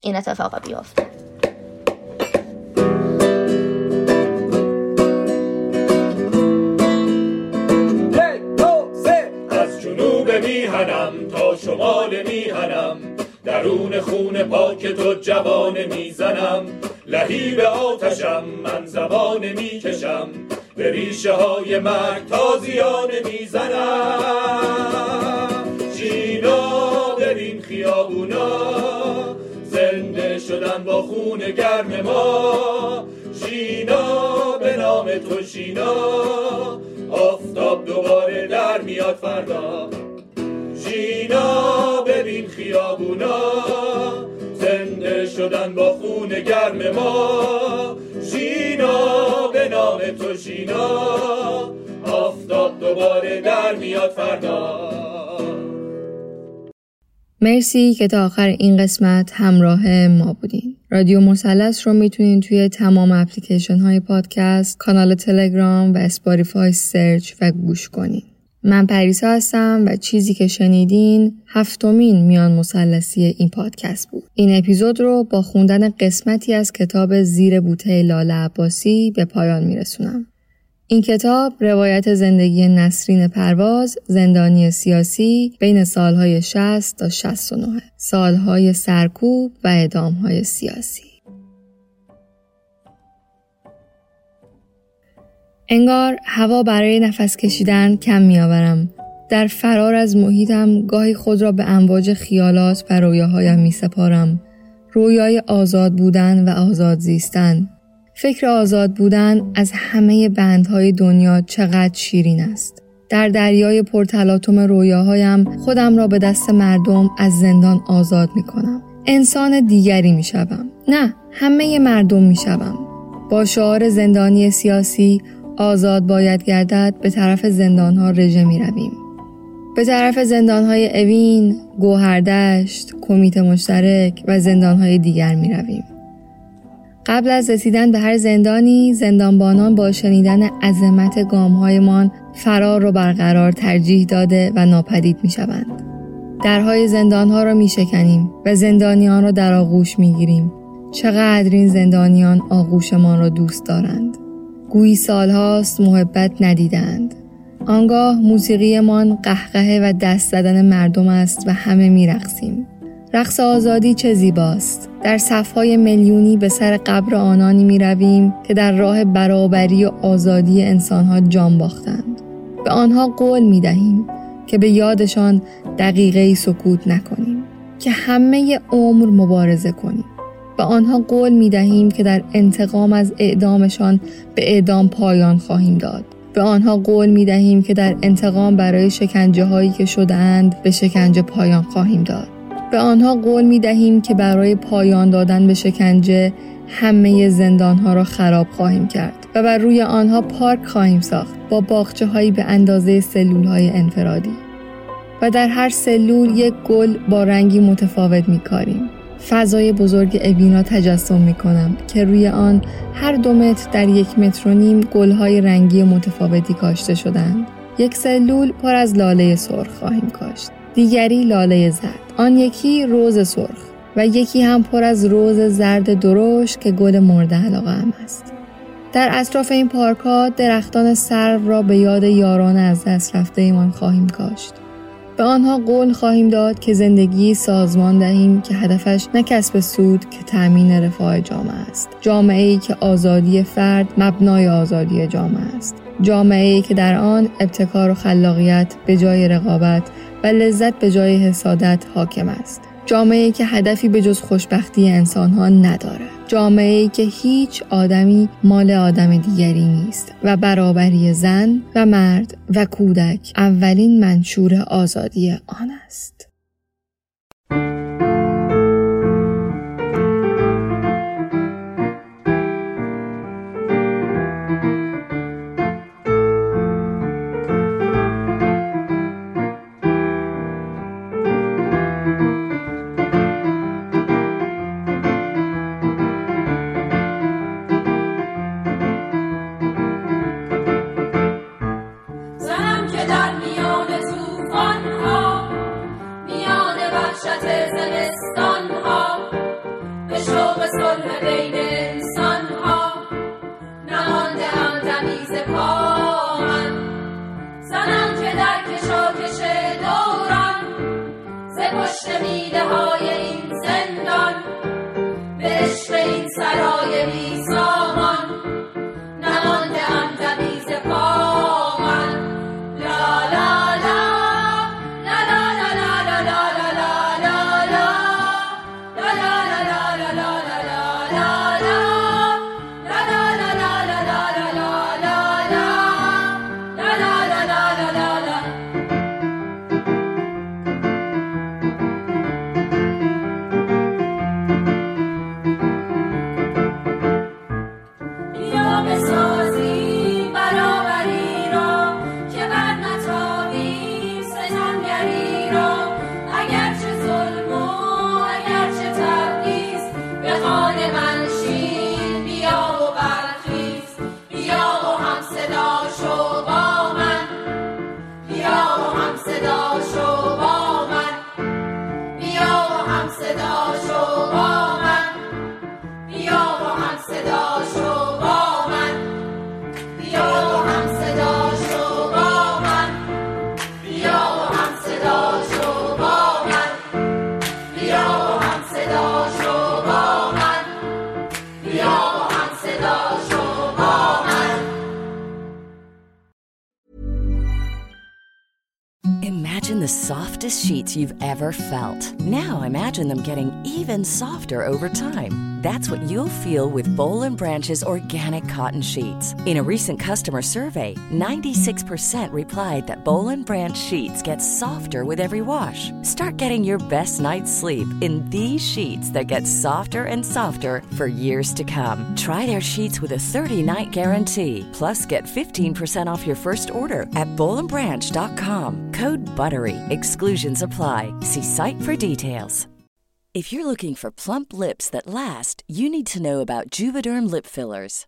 این اتفاقا بیفته. از جنوب میهنم تا شمال میهنم، درون خون پاک تو جوانه میزنم، لهیب آتشم من زبانه میکشم، به ریشه های مرگ تازیانه میزنم. جینا در این خیابونا زنده شدن با خون گرم ما، جینا به نام تو جینا، آفتاب دوباره در میاد فردا. جینا ببین خیابونا زنده شدن با خون گرم ما، جینا به نام تو جینا، آفتاب دوباره در میاد فردا. مرسی که تا آخر این قسمت همراه ما بودین. رادیو مثلث رو میتونین توی تمام اپلیکیشن های پادکست، کانال تلگرام و اسپاتیفای سرچ و گوش کنین. من پریسا هستم و چیزی که شنیدین 7th میان مثلثی این پادکست بود. این اپیزود رو با خوندن قسمتی از کتاب زیر بوته لاله عباسی به پایان میرسونم. این کتاب روایت زندگی نسرین پرواز، زندانی سیاسی بین سالهای 60 تا 69، سالهای سرکوب و اعدامهای سیاسی. انگار هوا برای نفس کشیدن کم میآورم. در فرار از محیطم گاهی خود را به امواج خیالات و رویاهایم می سپارم. رویای آزاد بودن و آزاد زیستن. فکر آزاد بودن از همه بندهای دنیا چقدر شیرین است. در دریای پرتلاطم رویاهایم خودم را به دست مردم از زندان آزاد می کنم. انسان دیگری می شوم. نه، همه مردم می شوم. با شعار زندانی سیاسی آزاد باید گردد به طرف زندانها رژه می رویم. به طرف زندانهای اوین، گوهردشت، کمیته مشترک و زندانهای دیگر می رویم. قبل از رسیدن به هر زندانی، زندانبانان با شنیدن عظمت گام‌هایمان فرار را برقرار ترجیح داده و ناپدید می‌شوند. درهای زندان‌ها را می‌شکنیم و زندانیان را در آغوش می‌گیریم. چقدر این زندانیان آغوشمان را دوست دارند. گویی سال‌هاست محبت ندیدند. آنگاه موسیقیمان قهقهه و دست زدن مردم است و همه می‌رقصیم. رقص آزادی چه زیباست. در صف‌های میلیونی به سر قبر آنانی می‌رویم که در راه برابری و آزادی انسان‌ها جان باختند. به آنها قول می‌دهیم که به یادشان دقیقه‌ای سکوت نکنیم، که همه عمر مبارزه کنیم. به آنها قول می‌دهیم که در انتقام از اعدامشان به اعدام پایان خواهیم داد. به آنها قول می‌دهیم که در انتقام برای شکنجه‌هایی که شده‌اند به شکنجه پایان خواهیم داد. به آنها قول می‌دهیم که برای پایان دادن به شکنجه همه زندان‌ها را خراب خواهیم کرد و بر روی آنها پارک خواهیم ساخت با باغچه‌هایی به اندازه سلول‌های انفرادی و در هر سلول یک گل با رنگی متفاوت می‌کاریم. فضای بزرگ اوینا تجسم می‌کنم که روی آن هر 2 متر در 1.5 متر گل‌های رنگی متفاوتی کاشته شدند. یک سلول پر از لاله سرخ خواهیم کاشت، دیگری لاله زرد، آن یکی روز سرخ و یکی هم پر از روز زرد دروش که گل مورد علاقه هم است. در اطراف این پارک‌ها درختان سرو را به یاد یاران از دست رفته ایمان خواهیم کاشت. به آنها قول خواهیم داد که زندگی سازمان دهیم که هدفش نه کسب سود که تأمین رفاه جامعه است. جامعه‌ای که آزادی فرد مبنای آزادی جامعه است. جامعه‌ای که در آن ابتکار و خلاقیت به جای رقابت و لذت به جای حسادت حاکم است. جامعه‌ای که هدفی به جز خوشبختی انسان‌ها ندارد. جامعه‌ای که هیچ آدمی مال آدم دیگری نیست و برابری زن و مرد و کودک اولین منشور آزادی آن است. softest sheets you've ever felt. Now imagine them getting even softer over time. That's what you'll feel with Bowl and Branch's organic cotton sheets. In a recent customer survey, 96% replied that Bowl and Branch sheets get softer with every wash. Start getting your best night's sleep in these sheets that get softer and softer for years to come. Try their sheets with a 30-night guarantee. Plus, get 15% off your first order at bowlandbranch.com. Code BUTTERY. Exclusions apply. See site for details. If you're looking for plump lips that last, you need to know about Juvederm lip fillers.